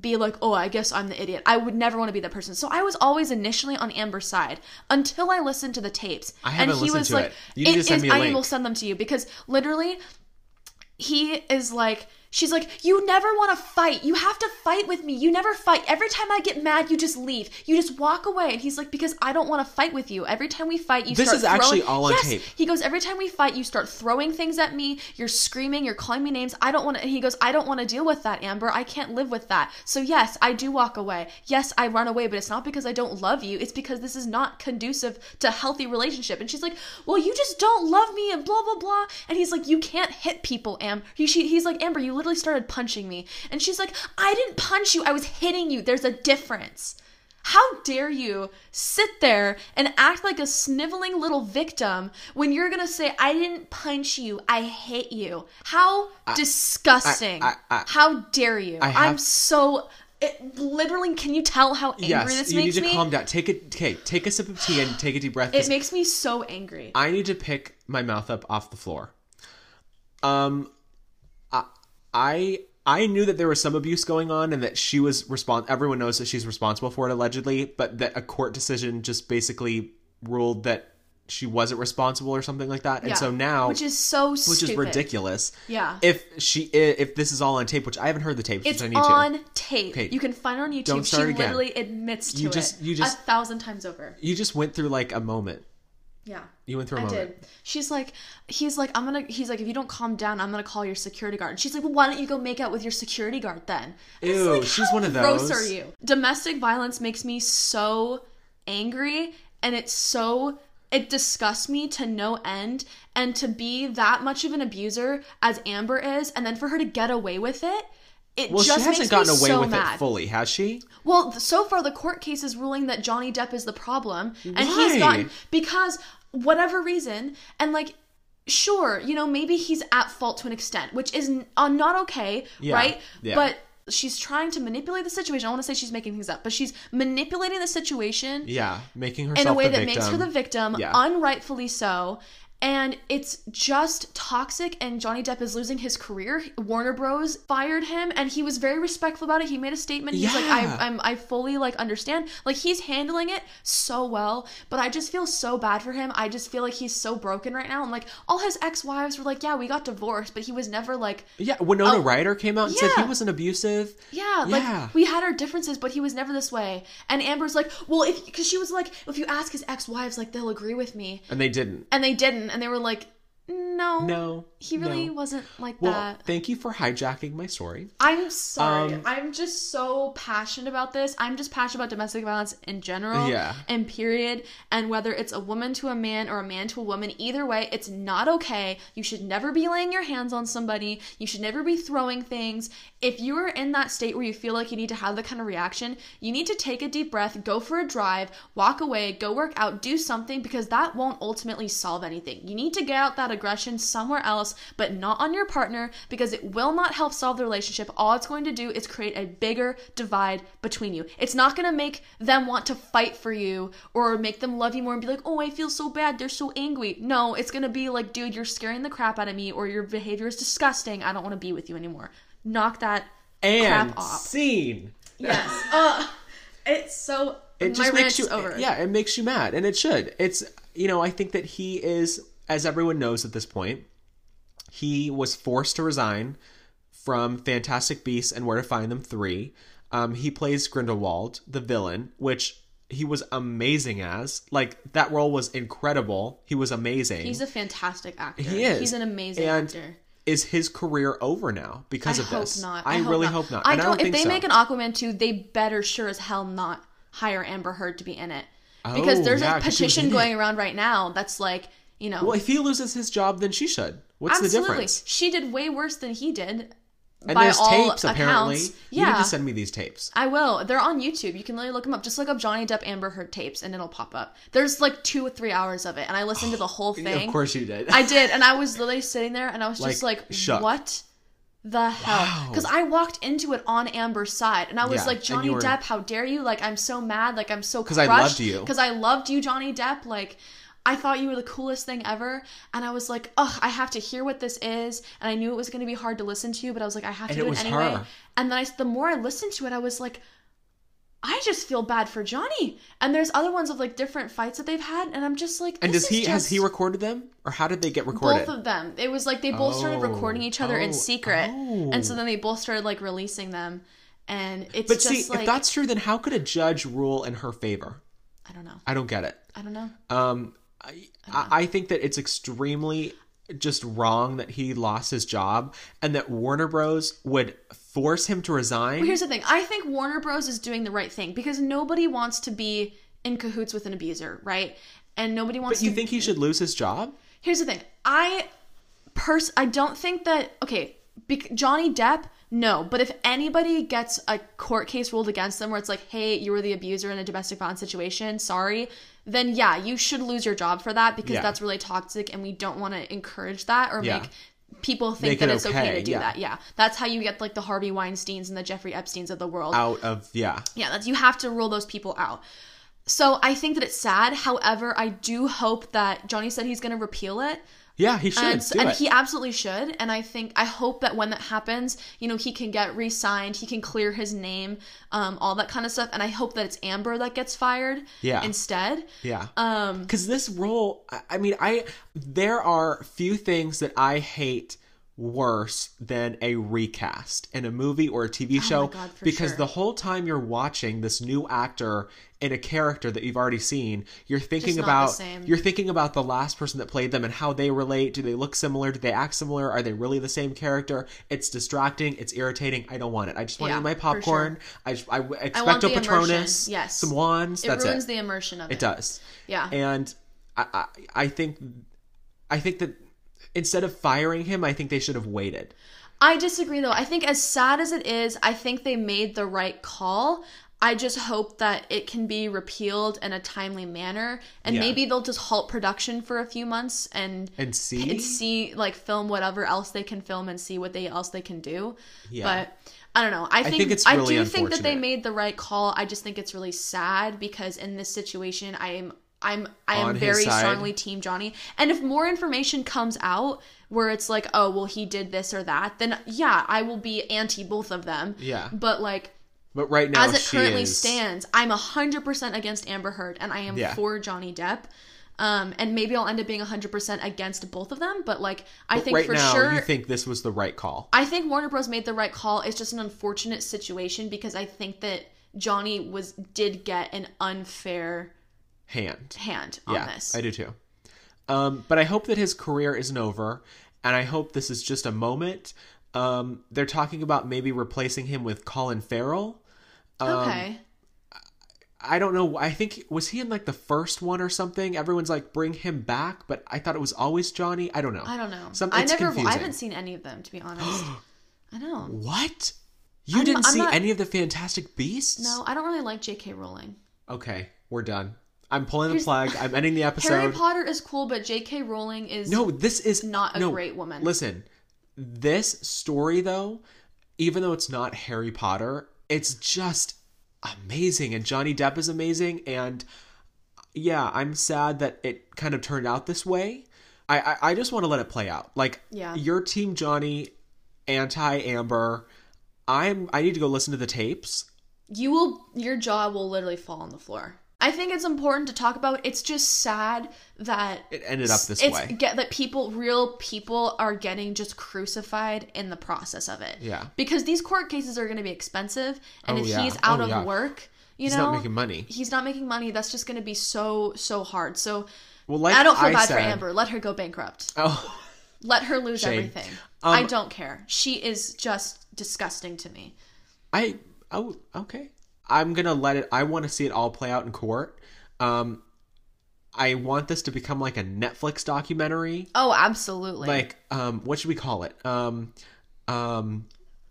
be like, oh, I guess I'm the idiot. I would never want to be that person. So I was always initially on Amber's side until I listened to the tapes. I haven't listened to it. You need to send me a link. I will send them to you because literally he is like, she's like, you never want to fight. You have to fight with me. You never fight. Every time I get mad, you just leave. You just walk away. And he's like, because I don't want to fight with you. Every time we fight, you start throwing... This is actually all on tape. He goes, every time we fight, you start throwing things at me. You're screaming. You're calling me names. I don't want to... And he goes, I don't want to deal with that, Amber. I can't live with that. So yes, I do walk away. Yes, I run away, but it's not because I don't love you. It's because this is not conducive to a healthy relationship. And she's like, well, you just don't love me and blah, blah, blah. And he's like, you can't hit people, Amber. He's like, Amber, you literally started punching me. And she's like, I didn't punch you, I was hitting you. There's a difference. How dare you sit there and act like a sniveling little victim when you're gonna say, I didn't punch you, I hit you. How disgusting. How dare you. I'm so... It literally, can you tell how angry this makes me? Yes, you need to calm down. Take a sip of tea and take a deep breath. It makes me so angry. I need to pick my mouth up off the floor. I knew that there was some abuse going on and that she was everyone knows that she's responsible for it allegedly, but that a court decision just basically ruled that she wasn't responsible or something like that. Yeah. And so now, which is ridiculous. Yeah. If this is all on tape, which I haven't heard the tape, it's which I need to. It's on tape. Kate, you can find it on YouTube. Don't start again. Literally admits to it 1,000 times over. You just went through like a moment. Yeah. You went through a moment. I did. She's like, he's like, if you don't calm down, I'm going to call your security guard. And she's like, well, why don't you go make out with your security guard then? And ew, like, she's one of those. How gross are you? Domestic violence makes me so angry, and it disgusts me to no end, and to be that much of an abuser as Amber is, and then for her to get away with it. Well, she hasn't gotten away with it fully, has she? Well, so far the court case is ruling that Johnny Depp is the problem. And he's gotten... Because whatever reason, and like, sure, you know, maybe he's at fault to an extent, which is not okay, right? Yeah. But... she's trying to manipulate the situation. I want to say she's making things up, but she's manipulating the situation. Yeah, making herself the victim. In a way that makes her the victim, unrightfully so. And it's just toxic, and Johnny Depp is losing his career. Warner Bros. Fired him, and he was very respectful about it. He made a statement. He's like, I fully, like, understand. Like, he's handling it so well, but I just feel so bad for him. I just feel like he's so broken right now. And, like, all his ex-wives were like, yeah, we got divorced, but he was never, like... Yeah, Winona Ryder came out and said he wasn't abusive. Yeah, like, we had our differences, but he was never this way. And Amber's like, well, because she was like, if you ask his ex-wives, like, they'll agree with me. And they didn't. And they were like, no. He really wasn't like that. Thank you for hijacking my story. I'm sorry. I'm just so passionate about this. I'm just passionate about domestic violence in general and period. And whether it's a woman to a man or a man to a woman, either way, it's not okay. You should never be laying your hands on somebody. You should never be throwing things. If you're in that state where you feel like you need to have that kind of reaction, you need to take a deep breath, go for a drive, walk away, go work out, do something, because that won't ultimately solve anything. You need to get out that aggression somewhere else, but not on your partner, because it will not help solve the relationship. All it's going to do is create a bigger divide between you. It's not going to make them want to fight for you or make them love you more and be like, oh, I feel so bad, they're so angry. No, it's going to be like, dude, you're scaring the crap out of me, or your behavior is disgusting. I don't want to be with you anymore. Knock that crap off. Scene. Yes. It's so... It just makes you... over. Yeah, it makes you mad, and it should. It's, you know, I think that he is... As everyone knows at this point, he was forced to resign from Fantastic Beasts and Where to Find Them 3. He plays Grindelwald, the villain, which he was amazing as. Like, that role was incredible. He was amazing. He's a fantastic actor. He is. He's an amazing actor. Is his career over now because of this? I hope not. If they make an Aquaman 2, they better sure as hell not hire Amber Heard to be in it. Because there's a petition going around right now that's like... You know. Well, if he loses his job, then she should. What's the difference? She did way worse than he did. And by there's all tapes, apparently. Accounts. Yeah. You need to send me these tapes. I will. They're on YouTube. You can literally look them up. Just look up Johnny Depp Amber Heard tapes and it'll pop up. There's like 2 or 3 hours of it. And I listened to the whole thing. Of course you did. I did. And I was literally sitting there and I was just like shook. What the hell? Because I walked into it on Amber's side. And I was like, Johnny Depp, how dare you? Like, I'm so mad. Like, I'm so crushed. Because I loved you. Because I loved you, Johnny Depp. Like... I thought you were the coolest thing ever, and I was like, ugh, I have to hear what this is, and I knew it was going to be hard to listen to, but I was like, I have to do it anyway. Her. And then the more I listened to it, I was like, I just feel bad for Johnny. And there's other ones of, like, different fights that they've had, and I'm just like, has he recorded them? Or how did they get recorded? Both of them. It was like they both started recording each other in secret, and so then they both started, like, releasing them, and it's but just see, like... But see, if that's true, then how could a judge rule in her favor? I don't know. I don't get it. I don't know. I think that it's extremely just wrong that he lost his job and that Warner Bros. Would force him to resign. Well, here's the thing. I think Warner Bros. Is doing the right thing because nobody wants to be in cahoots with an abuser, right? And nobody wants to... But you think he should lose his job? Here's the thing. I don't think that... Okay, Johnny Depp... No, but if anybody gets a court case ruled against them where it's like, hey, you were the abuser in a domestic violence situation, sorry, then yeah, you should lose your job for that because that's really toxic and we don't want to encourage that or make people think that it's okay to do that. Yeah. That's how you get like the Harvey Weinsteins and the Jeffrey Epsteins of the world. Yeah, you have to rule those people out. So I think that it's sad. However, I do hope that Johnny said he's going to repeal it. Yeah, he should. And he absolutely should. And I hope that when that happens, you know, he can get re-signed, he can clear his name, all that kind of stuff. And I hope that it's Amber that gets fired instead. Yeah. Because this role, I mean, there are few things that I hate worse than a recast in a movie or a TV show. Oh my God, because the whole time you're watching this new actor in a character that you've already seen, you're thinking about the last person that played them and how they relate. Do they look similar? Do they act similar? Are they really the same character? It's distracting. It's irritating. I don't want it. I just want to eat my popcorn. Sure. I expect a Patronus, some wands. That's it. It ruins the immersion of it. It does. Yeah. And I think that instead of firing him, I think they should have waited. I disagree, though. I think as sad as it is, I think they made the right call. I just hope that it can be repealed in a timely manner. And maybe they'll just halt production for a few months and see like, film whatever else they can film and see what else they can do. Yeah. But... I don't know. I think it's really unfortunate. I do think that they made the right call. I just think it's really sad because in this situation, I am very strongly team Johnny. And if more information comes out where it's like, oh, well, he did this or that, then yeah, I will be anti both of them. Yeah. But like, right now, as it currently stands, I'm 100% against Amber Heard and I am for Johnny Depp. And maybe I'll end up being 100% against both of them, but like, I think for sure... You think this was the right call? I think Warner Bros. Made the right call. It's just an unfortunate situation because I think that Johnny did get an unfair... hand on this. I do too. But I hope that his career isn't over and I hope this is just a moment. They're talking about maybe replacing him with Colin Farrell. Okay. I don't know. I think, was he in like the first one or something? Everyone's like, bring him back, but I thought it was always Johnny. I don't know. I haven't seen any of them, to be honest. I know. What? You didn't see any of the Fantastic Beasts? No, I don't really like J.K. Rowling. Okay, we're done. I'm pulling the plug. I'm ending the episode. Harry Potter is cool, but J.K. Rowling is not a great woman. Listen, this story, though, even though it's not Harry Potter, it's just amazing. And Johnny Depp is amazing. And yeah, I'm sad that it kind of turned out this way. I just want to let it play out. Like, your team Johnny, anti-Amber. I need to go listen to the tapes. Your jaw will literally fall on the floor. I think it's important to talk about. It's just sad that it ended up this way. That real people are getting just crucified in the process of it. Yeah. Because these court cases are going to be expensive. And if he's out of work, he's not making money. He's not making money. That's just going to be so, so hard. So I don't feel bad for Amber. Let her go bankrupt. Oh. Let her lose everything. I don't care. She is just disgusting to me. Okay. I'm going to I want to see it all play out in court. I want this to become like a Netflix documentary. Oh, absolutely. Like, what should we call it?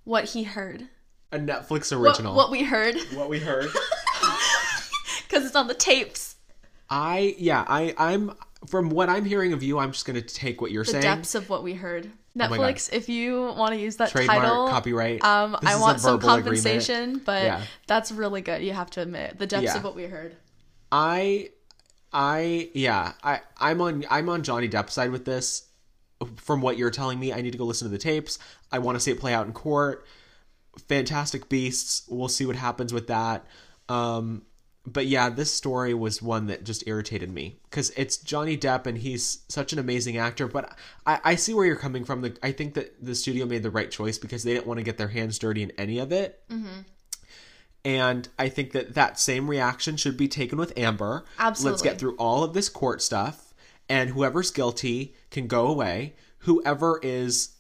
What he heard. A Netflix original. What we heard. What we heard. Because it's on the tapes. I'm from what I'm hearing of you, I'm just going to take what you're saying. The depths of what we heard. Netflix, if you want to use that trademark, title, copyright. I want some compensation, but that's really good. You have to admit the depths of what we heard. I'm on Johnny Depp's side with this. From what you're telling me, I need to go listen to the tapes. I want to see it play out in court. Fantastic Beasts. We'll see what happens with that. But yeah, this story was one that just irritated me because it's Johnny Depp and he's such an amazing actor. But I see where you're coming from. I think that the studio made the right choice because they didn't want to get their hands dirty in any of it. Mm-hmm. And I think that same reaction should be taken with Amber. Absolutely. Let's get through all of this court stuff and whoever's guilty can go away. Whoever is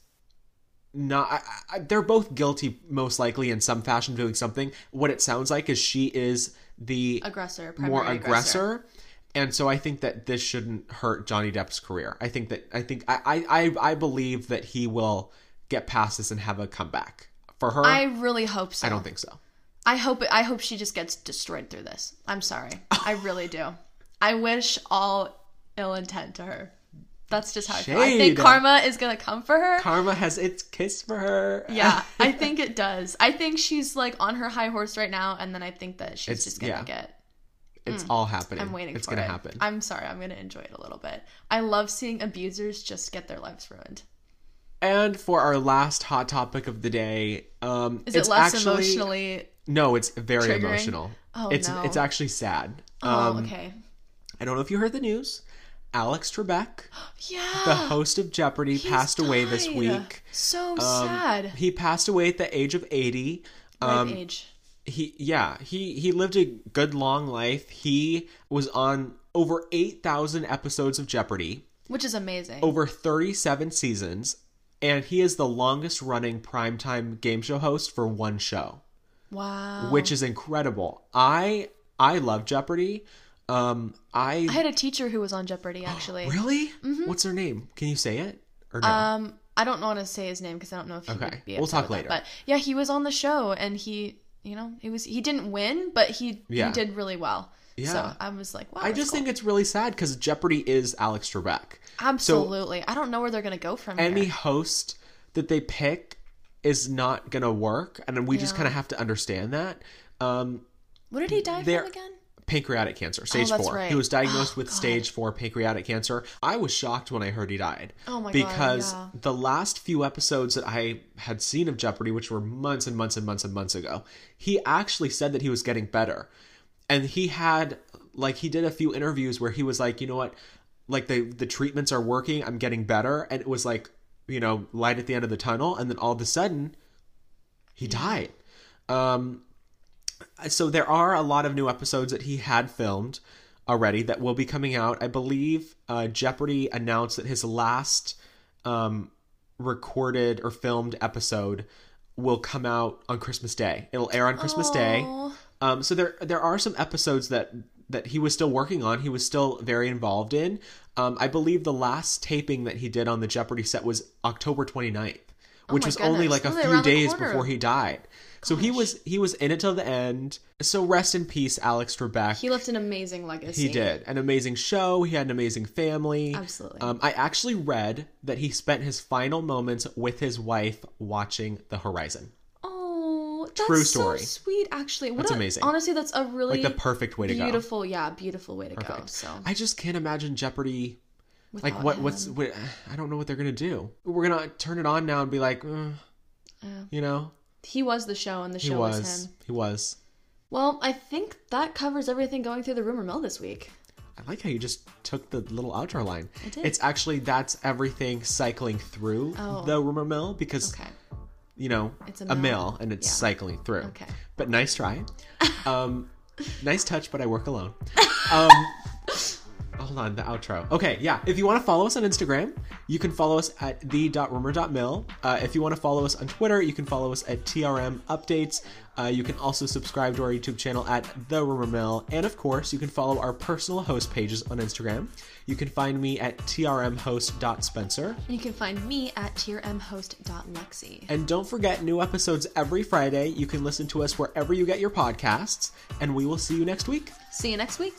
not, they're both guilty most likely in some fashion doing something. What it sounds like is she is the aggressor, more aggressor. And so I think that this shouldn't hurt Johnny Depp's career. I believe that he will get past this and have a comeback for her. I really hope so. I don't think so. I hope she just gets destroyed through this. I'm sorry. I really do. I wish all ill intent to her. That's just how I feel. I think karma is going to come for her. Karma has its kiss for her. Yeah, I think it does. I think she's like on her high horse right now, and then I think that she's just going to get... It's all happening. I'm waiting for it. It's going to happen. I'm sorry. I'm going to enjoy it a little bit. I love seeing abusers just get their lives ruined. And for our last hot topic of the day... is it less actually... emotionally... No, it's very triggering. Emotional. Oh, It's actually sad. Oh, okay. I don't know if you heard the news... Alex Trebek, the host of Jeopardy, passed away this week. So sad. He passed away at the age of 80. Right age. He lived a good long life. He was on over 8,000 episodes of Jeopardy, which is amazing. Over 37 seasons, and he is the longest running primetime game show host for one show. Wow. Which is incredible. I love Jeopardy. I had a teacher who was on Jeopardy, actually. Really? Mm-hmm. What's her name? Can you say it or no? I don't want to say his name because I don't know if he would be upset. We'll talk later. But yeah, he was on the show and he, you know, he didn't win, but he did really well. Yeah. So I was like, wow. I just think it's really sad because Jeopardy is Alex Trebek. Absolutely. So I don't know where they're going to go from here. Any host that they pick is not going to work, and we just kind of have to understand that. What did he die from again? Pancreatic cancer, stage 4. Right. He was diagnosed with stage 4 pancreatic cancer. I was shocked when I heard he died. Oh my God, because the last few episodes that I had seen of Jeopardy, which were months and months and months and months ago, he actually said that he was getting better. And he had, like, he did a few interviews where he was like, you know what, like the treatments are working, I'm getting better. And it was like, you know, light at the end of the tunnel. And then all of a sudden, he died. So there are a lot of new episodes that he had filmed already that will be coming out. I believe Jeopardy announced that his last recorded or filmed episode will come out on Christmas Day. It'll air on Christmas Day. So there are some episodes that he was still working on. He was still very involved in. I believe the last taping that he did on the Jeopardy set was October 29th, which was only like a few days before he died. So he was in it till the end. So rest in peace, Alex Trebek. He left an amazing legacy. He did. An amazing show. He had an amazing family. Absolutely. I actually read that he spent his final moments with his wife watching the horizon. Oh, that's true story. So sweet, actually. That's amazing. Honestly, that's a really like the perfect way to go. Beautiful, yeah, beautiful way to go. So I just can't imagine Jeopardy. Without like what? I don't know what they're gonna do. We're gonna turn it on now and be like, you know. He was the show, and the show was him. He was. Well, I think that covers everything going through the rumor mill this week. I like how you just took the little outro line. I did. It's actually, that's everything cycling through the rumor mill because, you know, it's a mill and it's cycling through. Okay. But nice try. Nice touch, but I work alone. Hold on, the outro. Okay, yeah. If you want to follow us on Instagram, you can follow us at the.rumor.mill. If you want to follow us on Twitter, you can follow us at TRM Updates. You can also subscribe to our YouTube channel at The Rumor Mill. And of course, you can follow our personal host pages on Instagram. You can find me at trmhost.spencer. And you can find me at trmhost.lexi. And don't forget, new episodes every Friday. You can listen to us wherever you get your podcasts. And we will see you next week. See you next week.